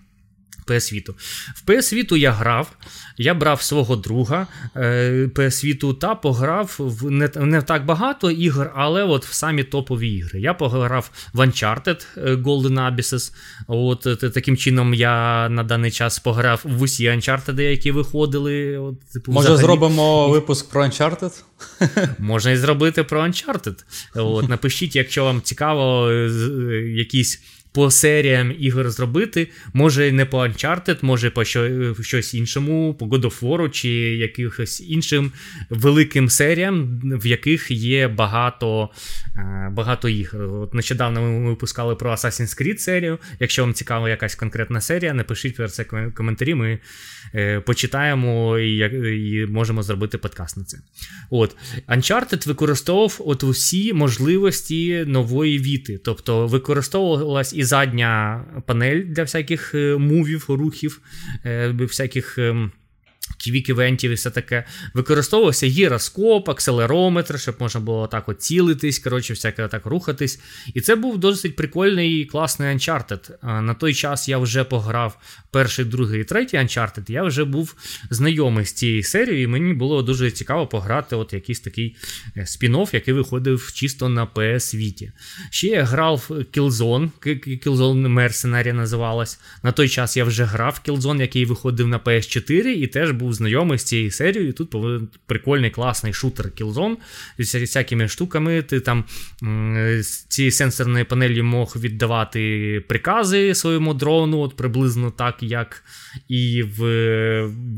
PS Vita. В PS Vita я грав, я брав свого друга PS Vita та пограв в не так багато ігор, але от в самі топові ігри. Я пограв в Uncharted Golden Abyss, от таким чином я на даний час пограв в усі Uncharted, які виходили. От, типу, може взагалі... зробимо випуск про Uncharted? Можна і зробити про Uncharted. От, напишіть, якщо вам цікаво якісь по серіям ігор зробити, може не по Uncharted, може по щось іншому, по God of War чи якихось іншим великим серіям, в яких є багато ігор. От нещодавно ми випускали про Assassin's Creed серію. Якщо вам цікава якась конкретна серія, напишіть про це коментарі, ми почитаємо і можемо зробити подкаст на це. От. Uncharted використовував от усі можливості нової Віти, тобто використовувалась і задня панель для всяких мувів, рухів, всяких квік-івентів і все таке. Використовувався гіроскоп, акселерометр, щоб можна було так от цілитись, коротше, всяке так рухатись. І це був досить прикольний і класний Uncharted. На той час я вже пограв перший, другий і третій Uncharted, я вже був знайомий з цією серією, і мені було дуже цікаво пограти от якийсь такий спін-офф, який виходив чисто на PS Vita. Ще я грав Killzone Mercenary називалась. На той час я вже грав Killzone, який виходив на PS4, і теж був знайомий з цією серією, і тут прикольний, класний шутер Killzone з всякими штуками. Ти там з цієї сенсорної панелі мог віддавати прикази своєму дрону, от приблизно так, як і в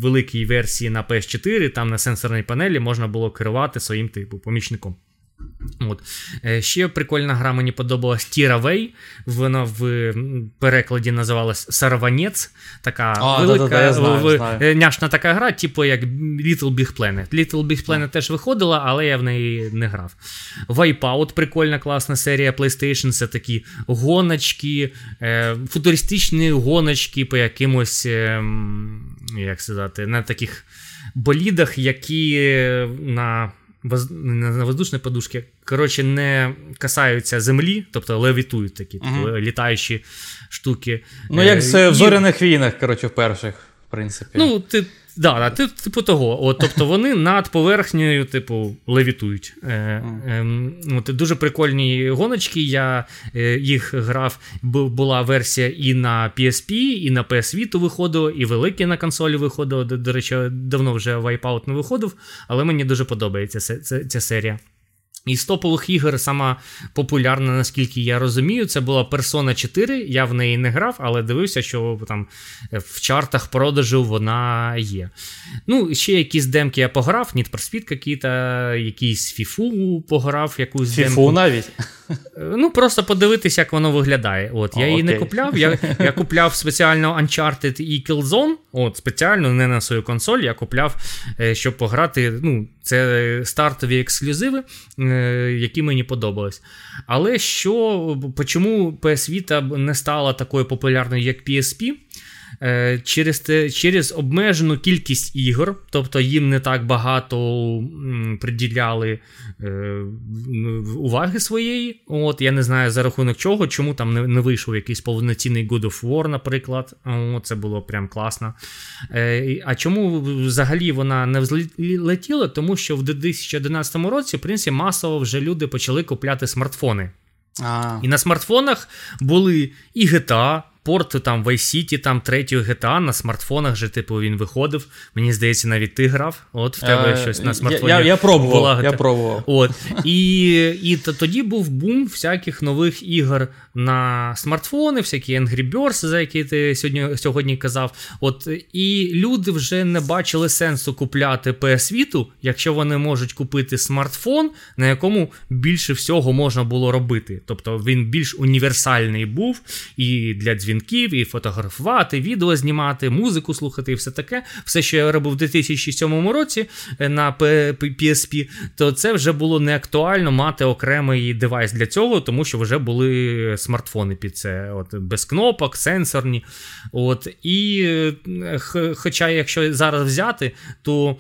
великій версії на PS4, там на сенсорній панелі можна було керувати своїм типу помічником. От. Ще прикольна гра мені подобалась Tearaway, вона в перекладі називалась Сарванець, така велика, няшна така гра, типу як Little Big Planet. Little Big Planet теж виходила, але я в неї не грав. Wipeout, прикольна, класна серія PlayStation, це такі гоночки, футуристичні гоночки по якимось, як сказати, на таких болідах, які на воздушній подушці, коротше, не касаються землі, тобто левітують такі літаючі штуки. Ну, як це в «Зоряних війнах», коротше, в перших, в принципі. Ну, типу того. От, тобто вони над поверхнею, типу, левітують. От, дуже прикольні гоночки, я їх грав, була версія і на PSP, і на PS Vita виходила, і великі на консолі виходила. До речі, давно вже Wipeout не виходив, але мені дуже подобається ця серія. Із топових ігор сама популярна, наскільки я розумію, це була Persona 4, я в неї не грав, але дивився, що там в чартах продажу вона є. Ну, ще якісь демки я пограв, Need for Speed якийсь FIFA пограв, якусь FIFA демку. Навіть? Ну, просто подивитись, як воно виглядає. От, я її не купляв, я купляв спеціально Uncharted і Killzone, от, спеціально, не на свою консоль, я купляв, щоб пограти, ну, це стартові ексклюзиви, які мені подобались. Але чому PS Vita не стала такою популярною, як PSP? Через обмежену кількість ігор, тобто їм не так багато приділяли уваги своєї. От, я не знаю за рахунок чого, чому там не вийшов якийсь повноцінний God of War, наприклад. От, це було прям класно. А чому взагалі вона не взлетіла? Тому що в 2011 році, в принципі, масово вже люди почали купляти смартфони. І на смартфонах були і GTA, порт там Vice City, там третю GTA на смартфонах же, типу, він виходив. Мені здається, навіть ти грав. От в тебе щось на смартфоні. Я пробував. От. І тоді був бум всяких нових ігор на смартфони, всякі Angry Birds, за які ти сьогодні казав. От. І люди вже не бачили сенсу купляти PS Vita, якщо вони можуть купити смартфон, на якому більше всього можна було робити. Тобто він більш універсальний був і для дзвінків, і фотографувати, відео знімати, музику слухати і все таке. Все, що я робив у 2007 році на PSP, то це вже було не актуально мати окремий девайс для цього, тому що вже були смартфони під це, от, без кнопок, сенсорні. От, і хоча якщо зараз взяти, то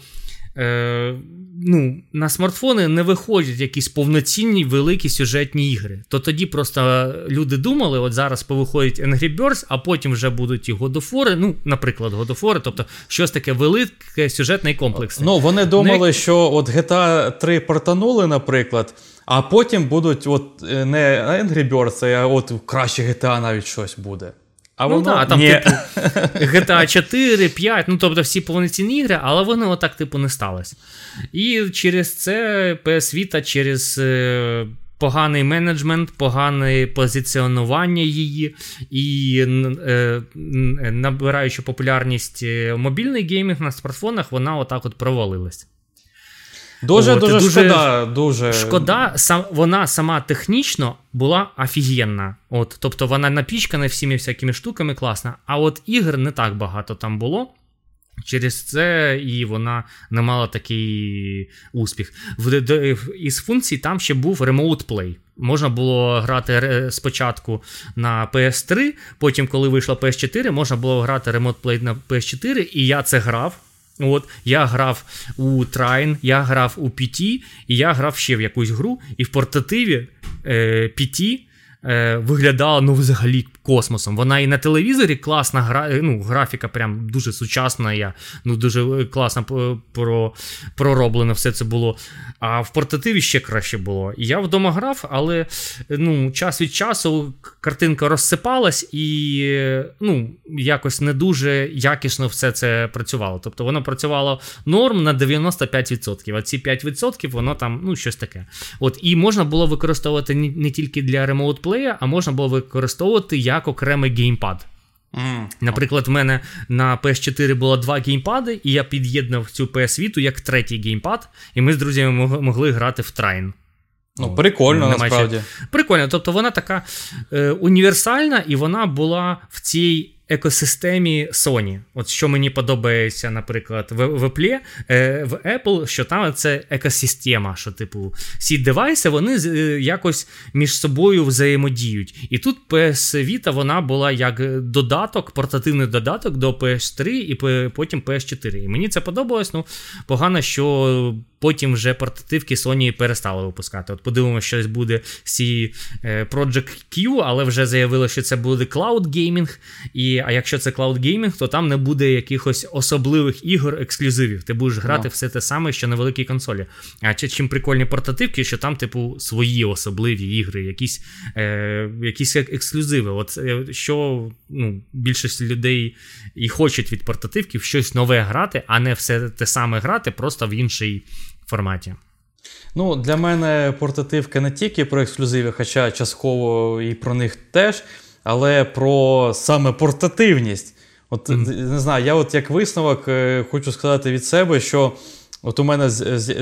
ну, на смартфони не виходять якісь повноцінні великі сюжетні ігри. То тоді просто люди думали, от зараз повиходять Angry Birds, а потім вже будуть і God of War, ну, наприклад, God of War, тобто щось таке велике сюжетне і комплексне. Ну, вони думали, що от GTA 3 портанули, наприклад, а потім будуть от не Angry Birds, а от краще GTA навіть щось буде. А ну так, там типу, GTA 4, 5, ну тобто всі повноцінні ігри, але вони отак типу не сталося. І через це PS Vita, через поганий менеджмент, погане позиціонування її і набираючи популярність мобільний геймінг на смартфонах, вона отак от провалилась. Дуже-дуже шкода. Дуже... Шкода, вона сама технічно була офігенна. От, тобто вона напічкана всіми всякими штуками, класна. А от ігр не так багато там було. Через це і вона не мала такий успіх. Із функцій там ще був Remote Play. Можна було грати спочатку на PS3, потім, коли вийшла PS4, можна було грати Remote Play на PS4, і я це грав. От, я грав у Train, я грав у P.T. і я грав ще в якусь гру, і в портативі P.T. виглядала, ну, взагалі космосом. Вона і на телевізорі класна гра, ну, графіка прям дуже сучасна, ну, дуже класно пророблено все це було. А в портативі ще краще було. І я вдома грав, але, ну, час від часу картинка розсипалась і, ну, якось не дуже якісно все це працювало. Тобто воно працювало норм на 95%, а ці 5% воно там, ну, щось таке. От, і можна було використовувати не тільки для ремоут-плея, а можна було використовувати як окремий геймпад. Наприклад, в мене на PS4 було 2 геймпади, і я під'єднав цю PS Vita як третій геймпад, і ми з друзями могли грати в Train. Ну, прикольно, насправді. Прикольно, тобто вона така універсальна, і вона була в цій екосистемі Sony. От що мені подобається, наприклад, в Apple, що там це екосистема, що типу всі девайси, вони якось між собою взаємодіють. І тут PS Vita, вона була як додаток, портативний додаток до PS3 і потім PS4. І мені це подобалось, ну, погано, що потім вже портативки Sony перестали випускати. От подивимося, щось буде з цієї Project Q, але вже заявили, що це буде Cloud Gaming, а якщо це Cloud Gaming, то там не буде якихось особливих ігор, ексклюзивів. Ти будеш грати все те саме, що на великій консолі. А чим прикольні портативки, що там, типу, свої особливі ігри, якісь ексклюзиви. От що, ну, більшість людей і хочуть від портативків щось нове грати, а не все те саме грати, просто в інший форматі. Ну, для мене портативка не тільки про ексклюзиви, хоча частково і про них теж, але про саме портативність. От, не знаю, я от як висновок хочу сказати від себе, що от у мене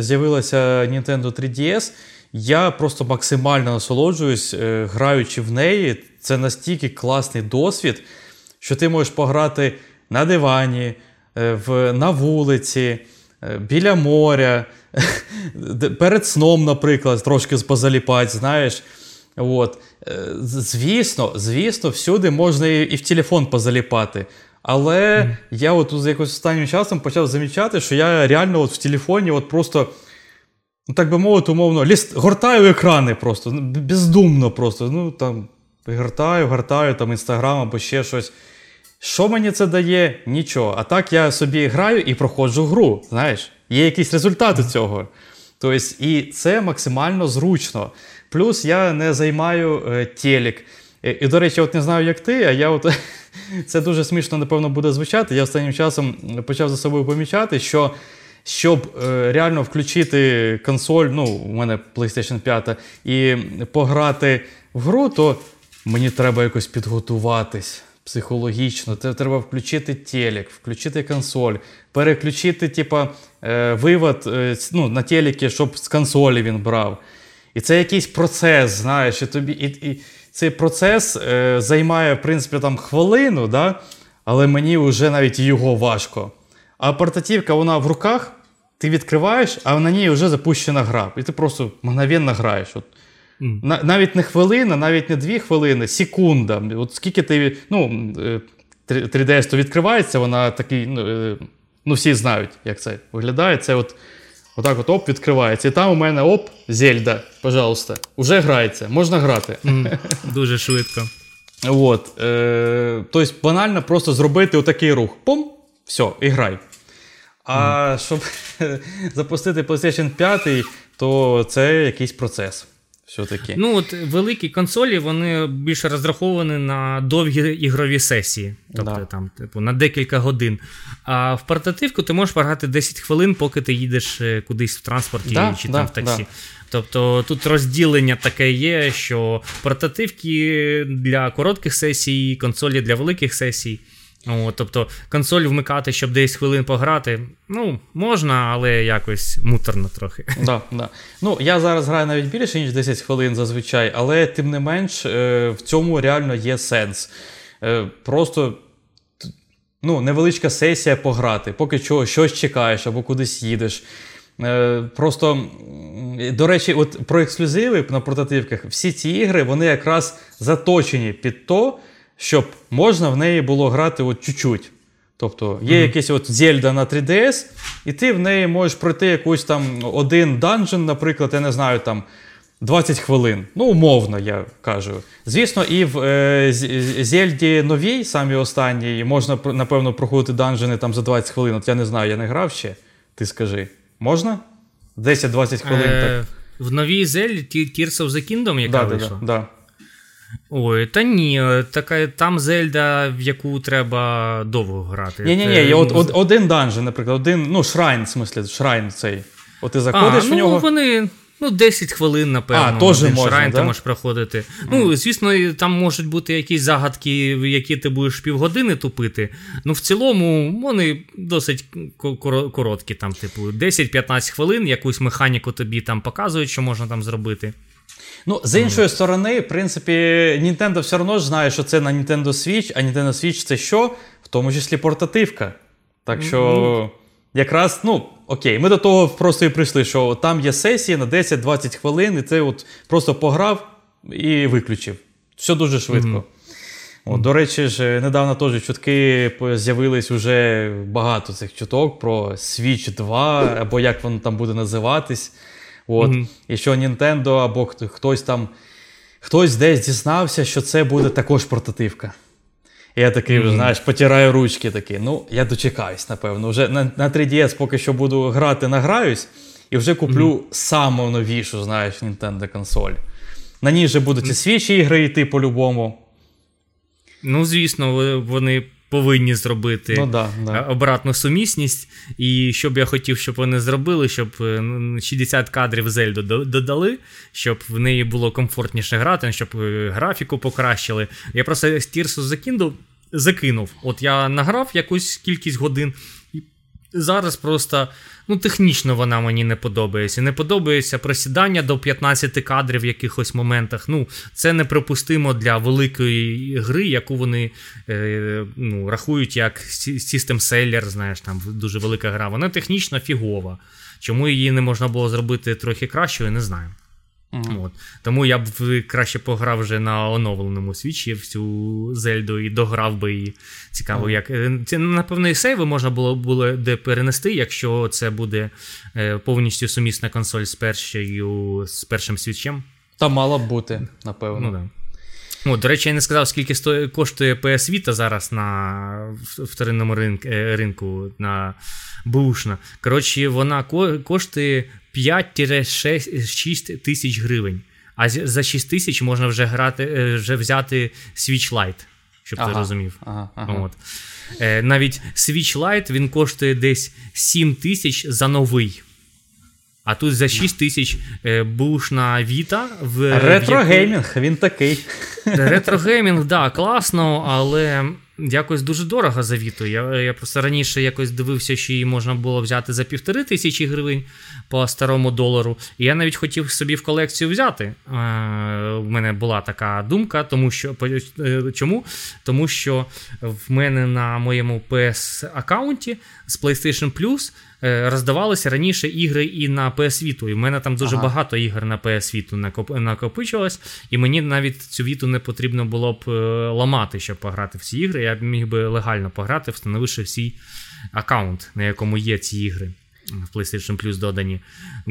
з'явилася Nintendo 3DS, я просто максимально насолоджуюсь, граючи в неї. Це настільки класний досвід, що ти можеш пограти на дивані, на вулиці, біля моря, перед сном, наприклад, трошки позаліпати, знаєш. От. Звісно, всюди можна і в телефон позаліпати. Але я от тут якось останнім часом почав замічати, що я реально от в телефоні от просто, ну, так би мовити, умовно, гортаю екрани просто, бездумно просто. Ну, там, гортаю, там, Інстаграм або ще щось. Що мені це дає? Нічого. А так я собі граю і проходжу гру, знаєш. Є якісь результати цього. Тобто, і це максимально зручно. Плюс я не займаю телек. І, до речі, от не знаю, як ти, а я от... Це дуже смішно, напевно, буде звучати. Я останнім часом почав за собою помічати, що щоб реально включити консоль, ну, у мене PlayStation 5, і пограти в гру, то мені треба якось підготуватись психологічно. Треба включити телек, включити консоль, переключити, типа, вивод, ну, на телекі, щоб з консолі він брав. І це якийсь процес, знаєш, і цей процес займає, в принципі, там хвилину, да? Але мені вже навіть його важко. А портативка, вона в руках, ти відкриваєш, а на ній вже запущена гра. І ти просто мгновенно граєш. От. Навіть не хвилина, навіть не 2 хвилини, секунда. От скільки ти, ну, 3DS-то відкривається, вона такий, ну, Ну, всі знають, як це виглядає. Це от отак от оп, відкривається. І там у мене оп, Зельда, пожалуйста. Уже грається, можна грати. Дуже швидко. От. Тобто банально просто зробити отакий рух. Пум, все, і грай. А щоб запустити PlayStation 5, то це якийсь процес. Все-таки. Ну, от великі консолі, вони більше розраховані на довгі ігрові сесії. Тобто, да, там, типу, на декілька годин. А в портативку ти можеш програти 10 хвилин, поки ти їдеш кудись в транспорті, да, чи там в таксі. Да. Тобто тут розділення таке є, що портативки для коротких сесій, консолі для великих сесій. О, тобто консоль вмикати, щоб 10 хвилин пограти, ну, можна, але якось муторно трохи. Да, да. Ну, я зараз граю навіть більше, ніж 10 хвилин зазвичай, але тим не менш в цьому реально є сенс. Просто, ну, невеличка сесія пограти, поки щось чекаєш або кудись їдеш. Просто, до речі, от про ексклюзиви на портативках, всі ці ігри, вони якраз заточені під то, щоб можна в неї було грати от чуть-чуть. Тобто є якась от Зельда на 3DS, і ти в неї можеш пройти якусь там один данжен, наприклад, я не знаю, там 20 хвилин. Ну, умовно, я кажу. Звісно, і в Зельді новій, самій останній, можна, напевно, проходити данжени там за 20 хвилин. От я не знаю, я не грав ще. Ти скажи, можна? 10-20 хвилин, так. В новій Зельді Tears of the Kingdom, яка вийшла? Так. Ой, та ні, така, там Зельда, в яку треба довго грати. Ні, один данжен, наприклад, один, ну, шрайн, в смислі, шрайн цей. От ти заходиш в нього. Ну, вони, ну, 10 хвилин, напевно, один шрайн, да? Ти можеш проходити. Ну, звісно, там можуть бути якісь загадки, які ти будеш півгодини тупити. Ну, в цілому, вони досить короткі, там, типу, 10-15 хвилин, якусь механіку тобі там показують, що можна там зробити. Ну, з іншої сторони, в принципі, Nintendo все одно ж знає, що це на Nintendo Switch, а Nintendo Switch це що? В тому числі портативка. Так що, якраз, ну, окей, ми до того просто і прийшли, що там є сесії на 10-20 хвилин, і ти от просто пограв і виключив. Все дуже швидко. От, до речі ж, недавно теж чутки з'явились уже багато цих чуток про Switch 2, або як воно там буде називатись. От. І що Nintendo або хтось там, хтось десь дізнався, що це буде також портативка. І я такий, знаєш, потираю ручки, такий, ну, я дочекаюсь, напевно. Вже на 3DS поки що буду грати, награюсь, і вже куплю саму новішу, знаєш, Nintendo консоль. На ній вже будуть і Switch ігри йти по-любому. Ну, звісно, вони повинні зробити обратну сумісність. І що б я хотів, щоб вони зробили, щоб 60 кадрів Зельду додали, щоб в неї було комфортніше грати, щоб графіку покращили. Я просто Tears закинув. От я награв якусь кількість годин, і зараз просто, ну, технічно вона мені не подобається. Не подобається просідання до 15 кадрів в якихось моментах. Ну, це неприпустимо для великої гри, яку вони рахують як System Seller, знаєш, там дуже велика гра. Вона технічно фігова. Чому її не можна було зробити трохи кращою, не знаю. От. Тому я б краще пограв вже на оновленому Switch всю Зельду і дограв би її. Цікаво, як. Це, напевно, і сейви можна було де перенести, якщо це буде повністю сумісна консоль з першим Switch'ем. Та мала б бути, напевно. Ну, да. О, до речі, я не сказав, скільки коштує PS Vita зараз на вторинному ринку, на бушна. Коротше, вона коштує 5-6 тисяч гривень. А за 6 тисяч можна вже взяти Switch Lite, щоб ти розумів. От. Навіть Switch Lite, він коштує десь 7 тисяч за новий. А тут за 6 тисяч бушна Віта. Ретрогеймінг, він такий. Ретрогеймінг, так, класно, але якось дуже дорого за Віту. Я просто раніше якось дивився, що її можна було взяти за 1500 гривень по старому долару. І я навіть хотів собі в колекцію взяти. У мене була така думка, чому? Тому що в мене на моєму PS-аккаунті з PlayStation Plus роздавалися раніше ігри і на PS Vita. І в мене там дуже багато ігор на PS Vita накопичилось, і мені навіть цю Vita не потрібно було б ламати, щоб пограти в ці ігри. Я б міг би легально пограти, встановивши всій аккаунт, на якому є ці ігри в PlayStation Plus додані.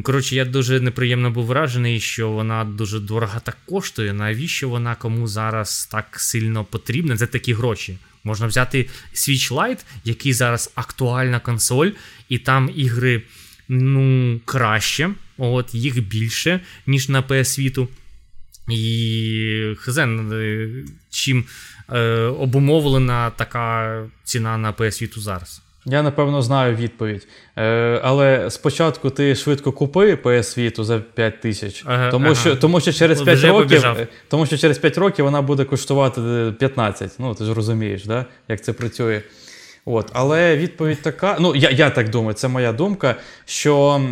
Коротше, я дуже неприємно був вражений, що вона дуже дорого так коштує. Навіщо вона кому зараз так сильно потрібна за такі гроші? Можна взяти Switch Lite, який зараз актуальна консоль, і там ігри, ну, краще, от, їх більше, ніж на PS Vita. І хазен, чим обумовлена така ціна на PS Vita зараз? Я, напевно, знаю відповідь. Але спочатку ти швидко купи PS Vita за 5 тисяч, тому що через 5 років вона буде коштувати 15. Ну, ти ж розумієш, да? Як це працює. От. Але відповідь така, ну, я так думаю, це моя думка, що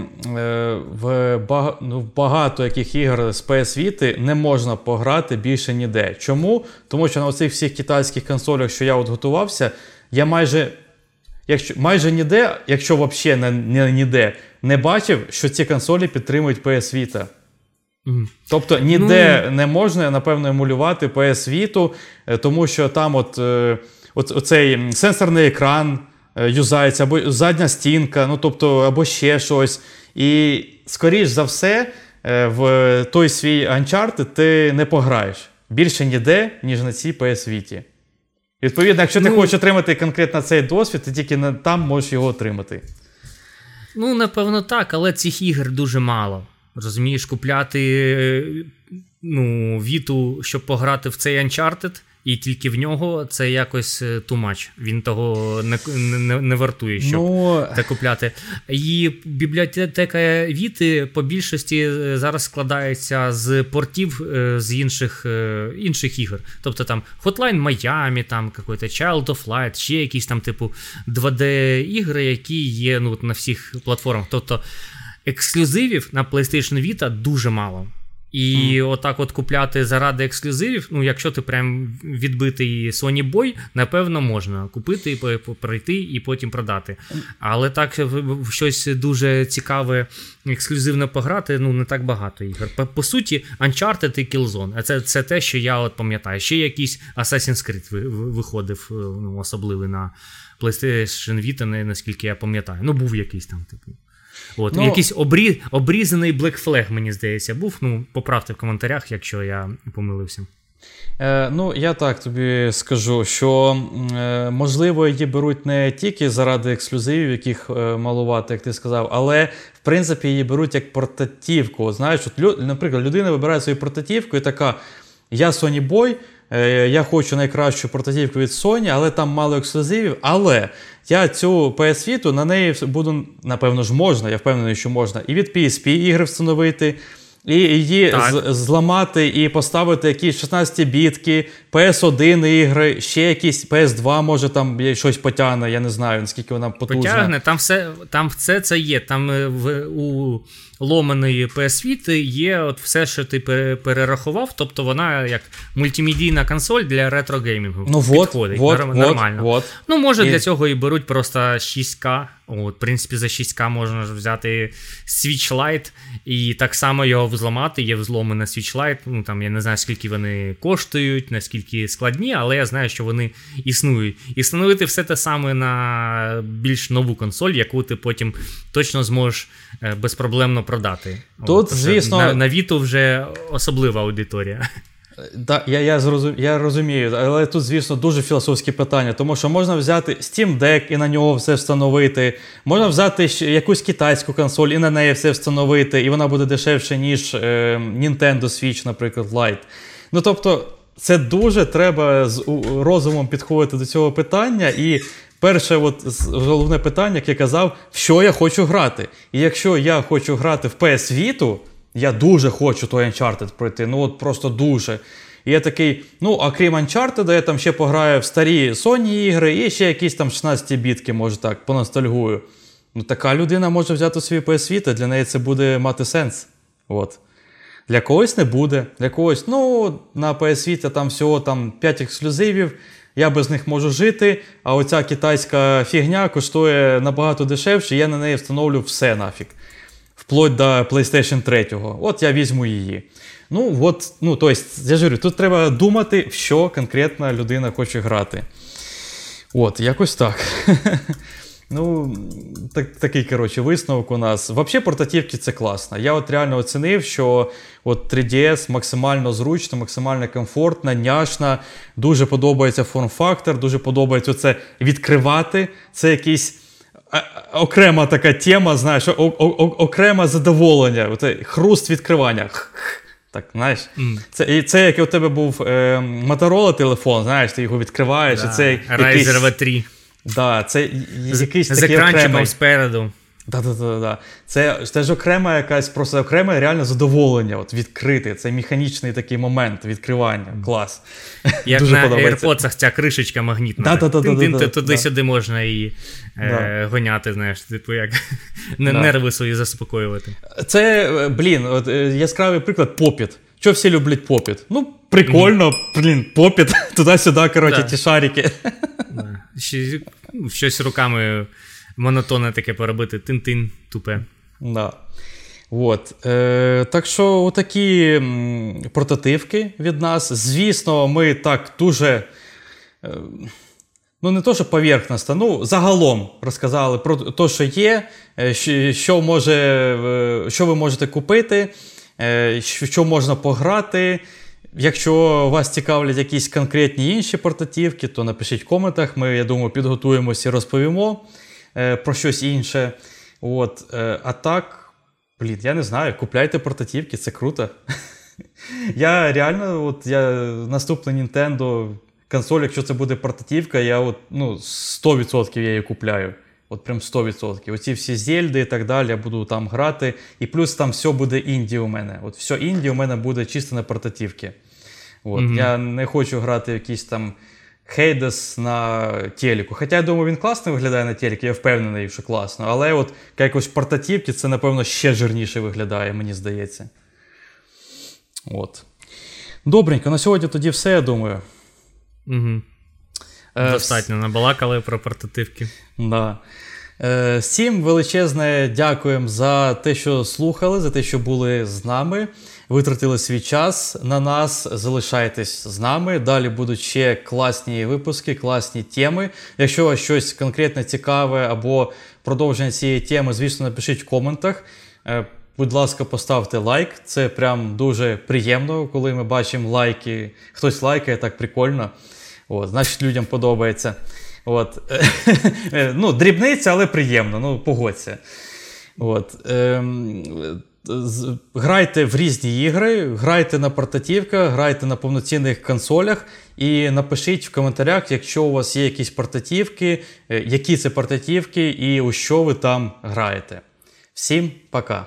в багато яких ігор з PS Vita не можна пограти більше ніде. Чому? Тому що на оцих всіх китайських консолях, що я от готувався, я майже ніде, якщо взагалі ніде, не бачив, що ці консолі підтримують PS Vita. Тобто ніде не можна, напевно, емулювати PS Vita, тому що там оцей сенсорний екран юзається, або задня стінка, ну, тобто, або ще щось. І, скоріш за все, в той свій Uncharted ти не пограєш. Більше ніде, ніж на цій PS Vita. Відповідно, якщо ти хочеш отримати конкретно цей досвід, ти тільки там можеш його отримати. Ну, напевно так, але цих ігор дуже мало. Розумієш, купляти, ну, Віту, щоб пограти в цей Uncharted, і тільки в нього, це якось too much. Він того не вартує, щоб це купляти. І бібліотека Віти по більшості зараз складається з портів з інших ігор. Тобто там Hotline Miami, там Child of Light, ще якісь там типу 2D-ігри, які є, ну, на всіх платформах. Тобто ексклюзивів на PlayStation Vita дуже мало. І отак от купляти заради ексклюзивів, ну, якщо ти прям відбитий Sony Boy, напевно, можна купити, пройти і потім продати. Але так щось дуже цікаве, ексклюзивно пограти, ну, не так багато ігор. По суті, Uncharted і Killzone, а це те, що я от пам'ятаю. Ще якийсь Assassin's Creed виходив, ну, особливий на PlayStation Vita, наскільки я пам'ятаю. Ну, був якийсь там, типу. От, ну, якийсь обрізаний Black Flag, мені здається, був. Ну, поправте в коментарях, якщо я помилився. Ну, я так тобі скажу, що, можливо, її беруть не тільки заради ексклюзивів, яких малувати, як ти сказав, але, в принципі, її беруть як портативку. Знаєш, от, наприклад, людина вибирає свою портативку і така, я Sony Boy, я хочу найкращу портативку від Sony, але там мало ексклюзивів, але я цю PS Vita, на неї буду, напевно ж, можна, я впевнений, що можна, і від PSP ігри встановити, і її зламати, і поставити якісь 16-бітки, PS1 ігри, ще якісь, PS2, може, там щось потягне, я не знаю, наскільки вона потужна. Потягне, там все це є, там у ломаної PS Vita є от все, що ти перерахував, тобто вона як мультимедійна консоль для ретро-геймінгу підходить, нормально. Ну, може, для цього і беруть просто 6К, от, в принципі, за 6К можна взяти Switch Lite і так само його взламати, є взломи на Switch Lite, ну, там, я не знаю, скільки вони коштують, наскільки складні, але я знаю, що вони існують. І встановити все те саме на більш нову консоль, яку ти потім точно зможеш безпроблемно продати. Тут, звісно, на Vita вже особлива аудиторія. Да, я розумію, але тут, звісно, дуже філософські питання, тому що можна взяти Steam Deck і на нього все встановити, можна взяти якусь китайську консоль і на неї все встановити, і вона буде дешевше, ніж Nintendo Switch, наприклад, Lite. Ну, тобто, це дуже треба з розумом підходити до цього питання, і перше, от, головне питання, як я казав, в що я хочу грати. І якщо я хочу грати в PS Vita, я дуже хочу той Uncharted пройти, ну от просто дуже. І я такий, ну, окрім Uncharted, я там ще пограю в старі Sony ігри і ще якісь там 16-бітки, може так, поностальгую. Ну, така людина може взяти свій PS Vita, для неї це буде мати сенс. От. Для когось не буде, для когось, ну, на PS Vita там всього там 5 ексклюзивів, я без них можу жити, а оця китайська фігня коштує набагато дешевше, я на неї встановлю все нафіг. Вплоть до PlayStation 3. От я візьму її. Ну, от, ну, тобто, я ж говорю, тут треба думати, в що конкретна людина хоче грати. От, якось так. Ну, такий, коротше, висновок у нас. Взагалі, портативки – це класно. Я от реально оцінив, що от 3DS максимально зручно, максимально комфортно, няшно. Дуже подобається форм-фактор, дуже подобається це відкривати. Це якийсь окрема така тема, знаєш, окреме задоволення. Хруст відкривання. Так, знаєш, це як у тебе був Motorola телефон, знаєш, ти його відкриваєш. Да. І це якийсь... Razer V3. Да, це якийсь такий окремий... З екранчиком спереду. Да. Це ж окрема якась, просто окреме реально задоволення от, відкрити. Це механічний такий момент відкривання. Клас. Як дуже на AirPods ця кришечка магнітна. Да. Туди-сюди можна її гоняти, знаєш, типу як нерви свої заспокоювати. Це, блін, от, яскравий приклад попіт. Чого всі люблять попіт? Ну, прикольно, блін, попіт, туди-сюди, коротше, ті шарики. Щось руками монотонне таке поробити, тин-тин, тупе. Да. От. Так що отакі портативки від нас. Звісно, ми так дуже, ну не то, що поверхностно, ну загалом розказали про те, що є, що ви можете купити, що можна пограти. Якщо вас цікавлять якісь конкретні інші портативки, то напишіть в коментах. Ми, я думаю, підготуємося і розповімо про щось інше. От. А так, блін, я не знаю, купляйте портативки, це круто. Я реально, наступний Nintendo консоль, якщо це буде портативка, я 100% я її купляю. От прям 100%. Оці всі Зельди і так далі, я буду там грати. І плюс там все буде інді у мене. От все інді у мене буде чисто на портативки. От. Я не хочу грати в якийсь там Hades на телеку. Хоча, я думаю, він класно виглядає на телеку, я впевнений, що класно. Але от якось портативки це, напевно, ще жирніше виглядає, мені здається. От. Добренько, на сьогодні тоді все, я думаю. Достатньо набалакали про портативки. Да. Всім величезне дякуємо за те, що слухали, за те, що були з нами, витратили свій час на нас, залишайтесь з нами, далі будуть ще класні випуски, класні теми. Якщо у вас щось конкретно цікаве або продовження цієї теми, звісно, напишіть в коментах. Будь ласка, поставте лайк, це прям дуже приємно, коли ми бачимо лайки, хтось лайкає, так прикольно. От, значить, людям подобається. От. Ну, дрібниця, але приємно, ну, погодься. От. Грайте в різні ігри, грайте на портативках, грайте на повноцінних консолях і напишіть в коментарях, якщо у вас є якісь портативки, які це портативки і у що ви там граєте. Всім пока.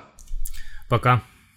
Пока.